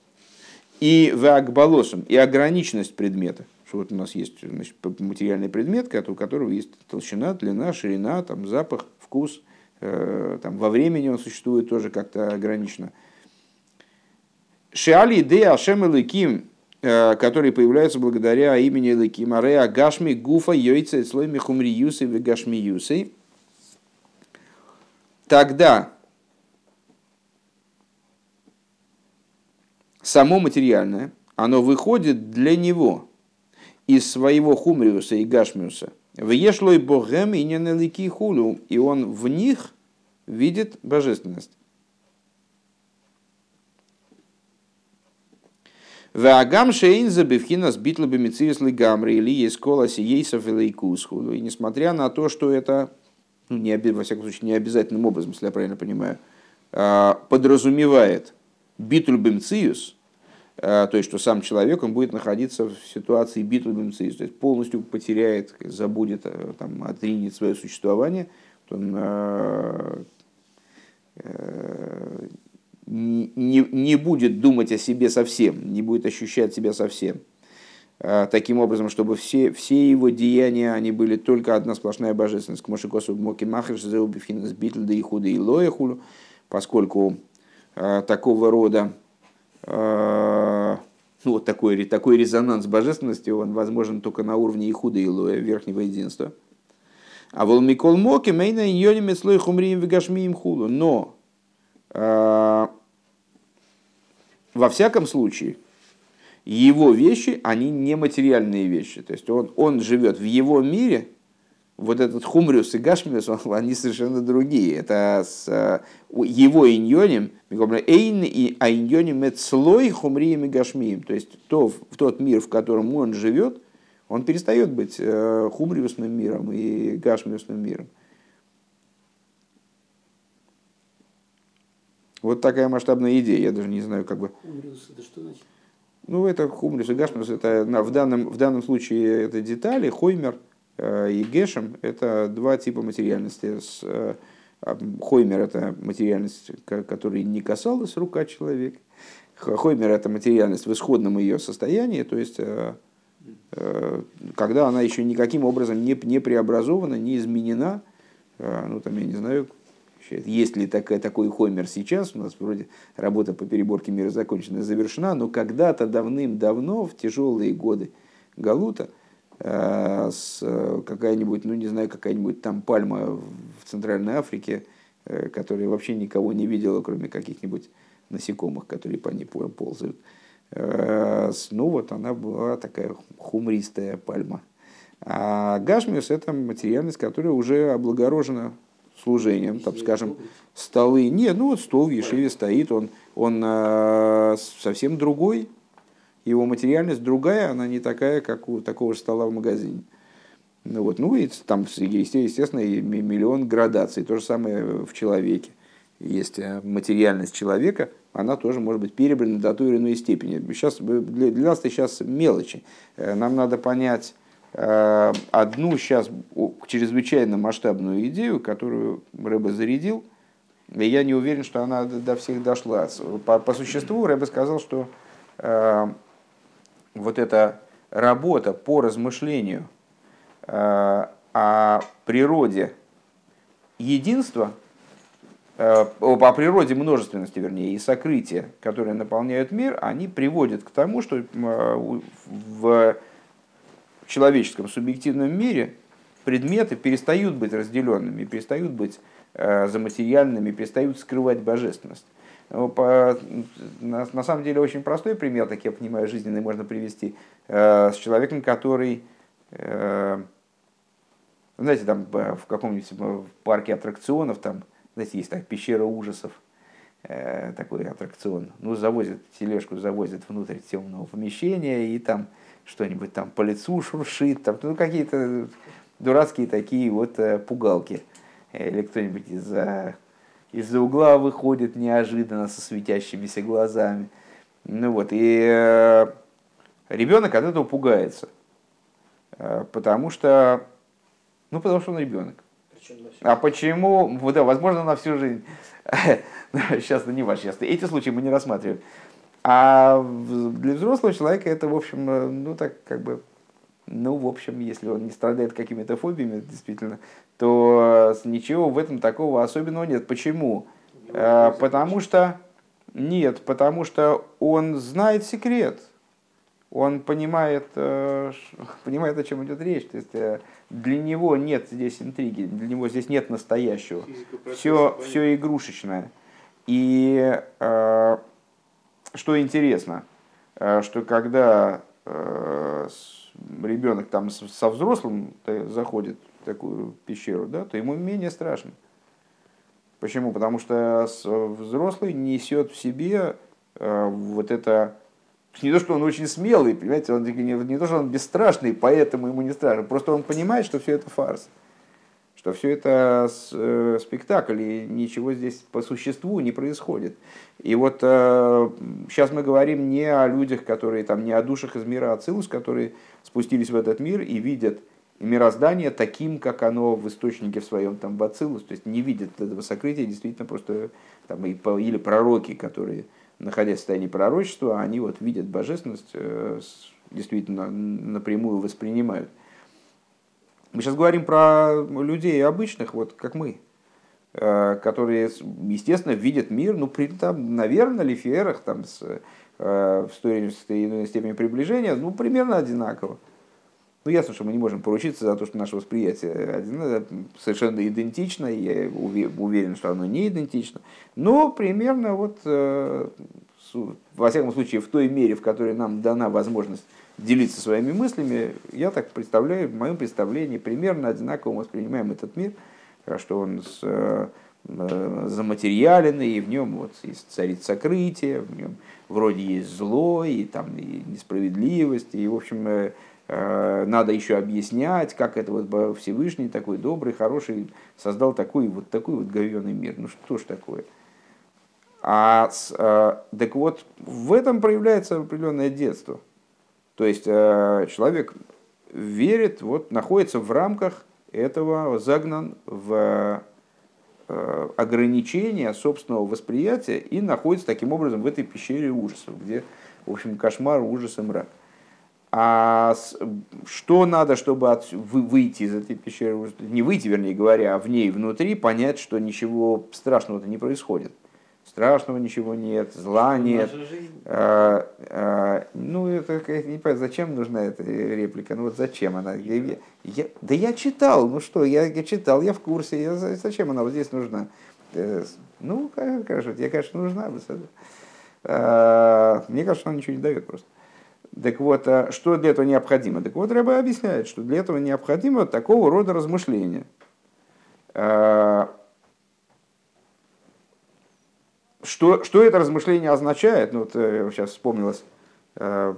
и веакбалосом, и ограниченность предмета, что вот у нас есть, значит, материальный предмет, у которого есть толщина, длина, ширина, там, запах, вкус, э, там, во времени он существует тоже как-то ограниченно. Шеали де Ашем Элоким, которые появляются благодаря имени Элоким, Ареа Гашми Гуфа Йойца Ицлой Мехумриюсей Вегашмиюсей, тогда само материальное, оно выходит для него из своего хумриуса и гашмиуса. Вешлой богем и ненелики хулю, и он в них видит божественность. Веагам шейн забивхина с битлоби мицирислы гамри или ескола сиейсов и лейкус хулю. И несмотря на то, что это, ну, не, во всяком случае, не обязательным образом, если я правильно понимаю, подразумевает битуль бемциус, то есть что сам человек он будет находиться в ситуации битуль бемциус, то есть полностью потеряет, забудет, там, отринет свое существование, он не, не будет думать о себе совсем, не будет ощущать себя совсем. Таким образом, чтобы все, все его деяния, они были только одна сплошная божественность. Поскольку э, такого рода, э, ну, вот такой, такой резонанс божественности, он возможен только на уровне Ихуда и Илоя, верхнего единства. А волмикол моки, мейна йонимец лой хумрием вегашмием хулу. Но, э, во всяком случае, его вещи, они нематериальные вещи. То есть он, он живет в его мире, вот этот хумриус и гашмиус, он, они совершенно другие. Это с его иньоним, а иньоним это слой хумрием и гашмием. То есть то, в тот мир, в котором он живет, он перестает быть хумриусным миром и гашмиусным миром. Вот такая масштабная идея. Я даже не знаю, как бы... Хумриус это что значит? Ну, это хумрис и гашмрис, это в данном, в данном случае это детали, хоймер и гешем, это два типа материальности. Хоймер – это материальность, которой не касалась рука человека. Хоймер – это материальность в исходном ее состоянии, то есть, когда она еще никаким образом не, не преобразована, не изменена, ну, там, я не знаю... Есть ли такая, такой хоймер сейчас? У нас вроде работа по переборке мира закончена, завершена, но когда-то давным-давно, в тяжелые годы Галута, какая-нибудь, ну не знаю, какая-нибудь там пальма в Центральной Африке, которая вообще никого не видела, кроме каких-нибудь насекомых, которые по ней ползают. Ну вот она была такая хумристая пальма. А гашмиус – это материальность, которая уже облагорожена служением, там, скажем, столы. Нет, ну вот стол в ешиве стоит, он, он э, совсем другой, его материальность другая, она не такая, как у такого же стола в магазине. Ну, вот, ну и там, естественно, миллион градаций, то же самое в человеке. Есть материальность человека, она тоже может быть перебрана до той или иной степени. Сейчас, для, для нас это сейчас мелочи, нам надо понять... одну сейчас чрезвычайно масштабную идею, которую Рэбе зарядил, я не уверен, что она до всех дошла. По, по существу Рэбе сказал, что э, вот эта работа по размышлению э, о природе единства, э, о природе множественности, вернее, и сокрытия, которые наполняют мир, они приводят к тому, что э, в... в человеческом субъективном мире предметы перестают быть разделенными, перестают быть э, заматериальными, перестают скрывать божественность. По, на, на самом деле очень простой пример, так я понимаю, жизненный можно привести, э, с человеком, который, э, знаете, там в каком-нибудь парке аттракционов, там, знаете, есть так, пещера ужасов, э, такой аттракцион, ну, завозят тележку, завозят внутрь темного помещения и там... что-нибудь там по лицу шуршит, там, ну, какие-то дурацкие такие вот э, пугалки. Или кто-нибудь из-за, из-за угла выходит неожиданно со светящимися глазами. Ну вот, и э, ребенок от этого пугается, э, потому что, ну, потому что он ребенок. А почему? Да, возможно, на всю жизнь. Сейчас, не важно, сейчас эти случаи мы не рассматриваем. А для взрослого человека это, в общем, ну так как бы, ну в общем, если он не страдает какими-то фобиями, действительно, то ничего в этом такого особенного нет. Почему? А, потому что нет, потому что он знает секрет, он понимает, понимает, о чем идет речь. То есть для него нет здесь интриги, для него здесь нет настоящего. Все, все игрушечное. И что интересно, что когда э, ребенок там со взрослым заходит в такую пещеру, да, то ему менее страшно. Почему? Потому что взрослый несет в себе э, вот это... Не то, что он очень смелый, понимаете, он, не, не то, что он бесстрашный, поэтому ему не страшно. Просто он понимает, что все это фарс, что все это спектакль, и ничего здесь по существу не происходит. И вот э, сейчас мы говорим не о людях, которые там, не о душах из мира Ацилус, которые спустились в этот мир и видят и мироздание таким, как оно в источнике в своем там бациллус, то есть не видят этого сокрытия, действительно просто там, или пророки, которые, находясь в состоянии пророчества, они вот видят божественность, действительно напрямую воспринимают. Мы сейчас говорим про людей обычных, вот как мы, которые, естественно, видят мир, ну, при, там, наверное, лифиерах, там, с, э, в той или иной степени приближения, ну, примерно одинаково. Ну, ясно, что мы не можем поручиться за то, что наше восприятие совершенно идентично, я уверен, что оно не идентично, но примерно, вот, э, во всяком случае, в той мере, в которой нам дана возможность делиться своими мыслями, я так представляю, в моем представлении, примерно одинаково воспринимаем этот мир, что он с, э, заматериаленный, и в нем вот есть царит сокрытие, в нем вроде есть зло, и, там, и несправедливость, и, в общем, э, э, надо еще объяснять, как это вот Всевышний такой добрый, хороший, создал такой вот, такой вот говёный мир. Ну что ж такое? А, э, так вот, в этом проявляется определенное детство. То есть, э, человек верит, вот, находится в рамках этого, загнан в э, ограничение собственного восприятия и находится таким образом в этой пещере ужасов, где, в общем, кошмар, ужас и мрак. А с, что надо, чтобы от, вы, выйти из этой пещеры, не выйти, вернее говоря, а в ней внутри, понять, что ничего страшного-то не происходит. Страшного ничего нет, зла нет. А, а, ну, это, я не понимаю, зачем нужна эта реплика? Ну, вот зачем она? Я, я, да я читал, ну что, я, я читал, я в курсе. Я, зачем она вот здесь нужна? Ну, хорошо, я, конечно, нужна. А, мне кажется, она ничего не дает просто. Так вот, а что для этого необходимо? Так вот, Ребе объясняет, что для этого необходимо такого рода размышления. Что, что это размышление означает? Ну, вот сейчас вспомнилось, э,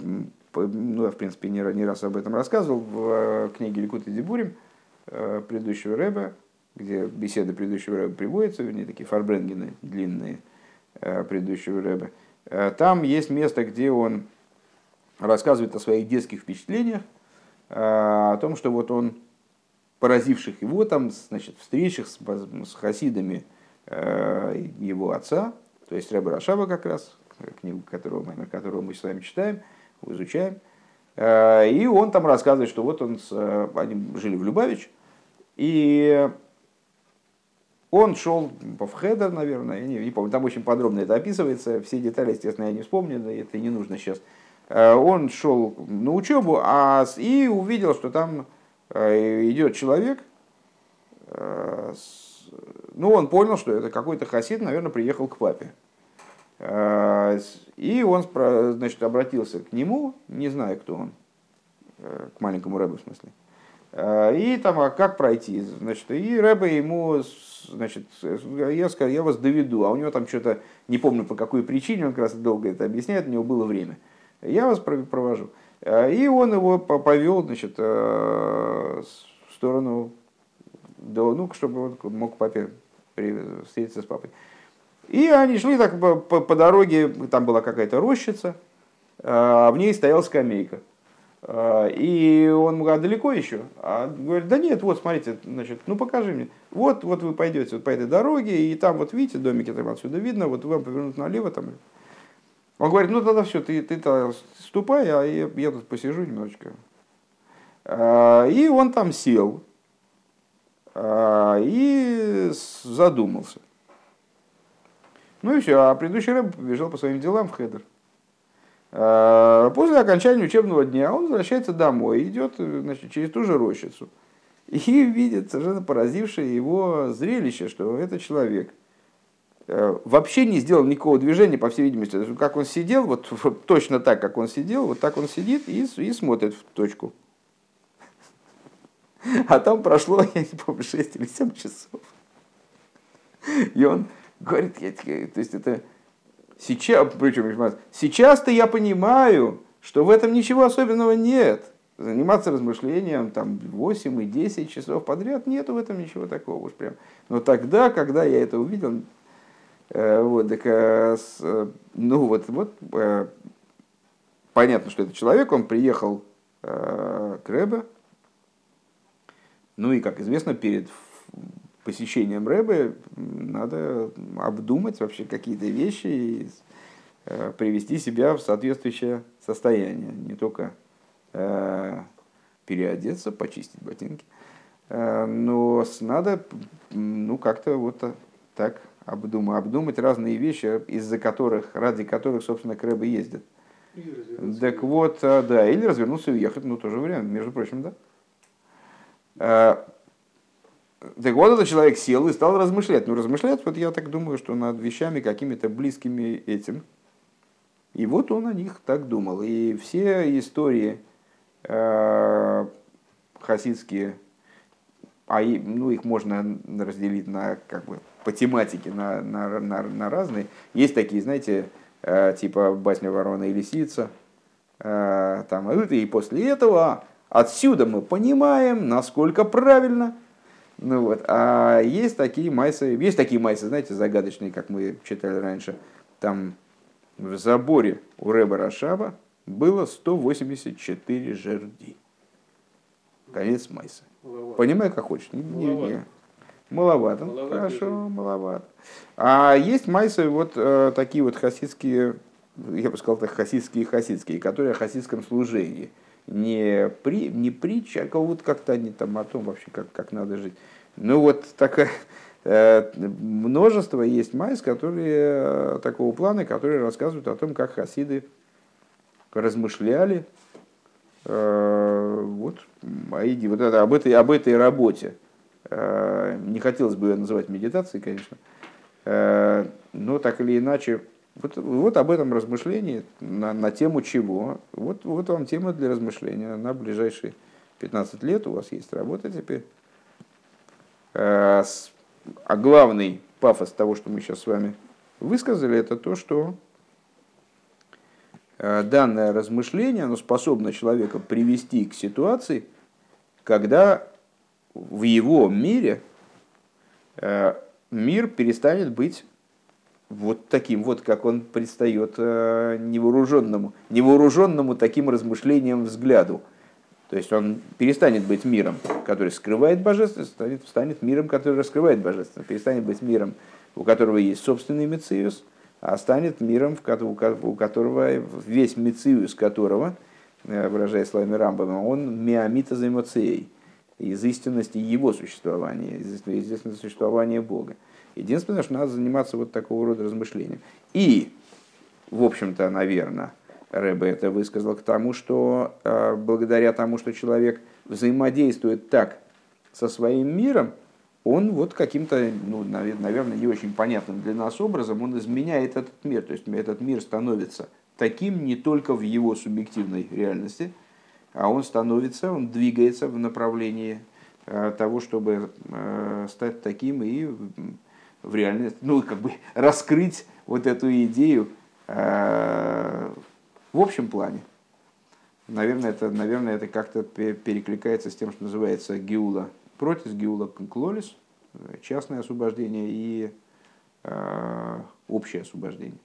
ну, я, в принципе, не, не раз об этом рассказывал, в, в книге «Ликут и Дибурим» э, предыдущего Ребе, где беседы предыдущего Ребе приводятся, вернее, такие фарбренгены длинные э, предыдущего Ребе. Э, там есть место, где он рассказывает о своих детских впечатлениях, э, о том, что вот он, поразивших его там, значит, встречах с, с хасидами э, его отца, то есть Ребе Рашаба как раз, книгу, которую, которую мы с вами читаем, изучаем. И он там рассказывает, что вот он с, они жили в Любавич, и он шел в Хедер, наверное, я не, не помню, там очень подробно это описывается, все детали, естественно, я не вспомню, но это не нужно сейчас. Он шел на учебу а, и увидел, что там идет человек, с ну, он понял, что это какой-то хасид, наверное, приехал к папе. И он, значит, обратился к нему, не знаю, кто он, к маленькому Ребе, в смысле. И там, а как пройти? Значит, и Ребе ему, значит, я сказал, я вас доведу. А у него там что-то, не помню по какой причине, он как раз долго это объясняет, у него было время. Я вас провожу. И он его повел, значит, в сторону... До, ну, чтобы он мог папе встретиться с папой. И они шли так по, по, по дороге, там была какая-то рощица, а в ней стояла скамейка. А, и он говорит, а далеко еще? А говорит, да нет, вот смотрите, значит, ну покажи мне. Вот, вот вы пойдете вот по этой дороге, и там вот видите, домики там отсюда видно, вот вам повернут налево. Там. Он говорит, ну тогда все, ты, ты-то ступай, а я, я тут посижу немножечко. А, и он там сел. И задумался. Ну и все, а предыдущий Ребе побежал по своим делам в Хедер. После окончания учебного дня он возвращается домой, идет, значит, через ту же рощицу и видит совершенно поразившее его зрелище, что этот человек вообще не сделал никакого движения, по всей видимости. Как он сидел, вот точно так, как он сидел, вот так он сидит и, и смотрит в точку. А там прошло, я не помню, шесть или семь часов. И он говорит, я, то есть это сейчас, причем сейчас-то я понимаю, что в этом ничего особенного нет. Заниматься размышлением там, восемь и десять часов подряд, нету в этом ничего такого уж прям. Но тогда, когда я это увидел, э, вот, так, э, с, э, ну вот, вот э, понятно, что этот человек, он приехал э, к Ребе, Ну и, как известно, перед посещением Рэбе надо обдумать вообще какие-то вещи и привести себя в соответствующее состояние. Не только переодеться, почистить ботинки, но надо ну, как-то вот так обдумать, обдумать разные вещи, из-за которых, ради которых, собственно, к Рэбе ездят. Так вот, да, или развернуться и уехать, ну, тоже вариант, между прочим, да. Так вот, этот человек сел и стал размышлять. Ну, размышлять, вот я так думаю, что над вещами какими-то близкими этим. И вот он о них так думал. И все истории э, хасидские, а, ну, их можно разделить на, как бы, по тематике на, на, на, на разные. Есть такие, знаете, э, типа «Басня ворона и лисица». Э, там, и после этого... Отсюда мы понимаем, насколько правильно. Ну вот. А есть такие майсы, есть такие майсы, знаете, загадочные, как мы читали раньше. Там в заборе у Ребе Рашаба было сто восемьдесят четыре жерди. Конец майса. Маловато. Понимаю, как хочешь. Маловато. Не, не. Маловато. Маловато. Хорошо, маловато. А есть майсы вот э, такие вот хасидские, я бы сказал так, хасидские-хасидские, которые о хасидском служении. Не, при, не притча, а вот как-то они там о том вообще, как, как надо жить. Ну вот такое э, множество есть майс, которые такого плана, которые рассказывают о том, как хасиды размышляли э, вот, вот это, об, этой, об этой работе. Э, не хотелось бы ее называть медитацией, конечно, э, но так или иначе. Вот, вот об этом размышлении, на, на тему чего. Вот, вот вам тема для размышления. На ближайшие пятнадцать лет у вас есть работа теперь. А главный пафос того, что мы сейчас с вами высказали, это то, что данное размышление, оно способно человека привести к ситуации, когда в его мире мир перестанет быть вот таким вот, как он предстает невооруженному, невооруженному таким размышлением взгляду. То есть он перестанет быть миром, который скрывает божественность, станет, станет миром, который раскрывает божественность, перестанет быть миром, у которого есть собственный мециус, а станет миром, у которого весь мециус которого, выражаясь словами Рамбама, он миамита за эмоцией, из истинности его существования, из истинности существования Бога. Единственное, что надо заниматься вот такого рода размышлением. И, в общем-то, наверное, Рэбе это высказал к тому, что э, благодаря тому, что человек взаимодействует так со своим миром, он вот каким-то, ну, наверное, не очень понятным для нас образом, он изменяет этот мир. То есть этот мир становится таким не только в его субъективной реальности, а он становится, он двигается в направлении э, того, чтобы э, стать таким и... в реальности, ну, как бы раскрыть вот эту идею э, в общем плане. Наверное, это, наверное, это как-то перекликается с тем, что называется геула протис, геула клолис, частное освобождение и э, общее освобождение.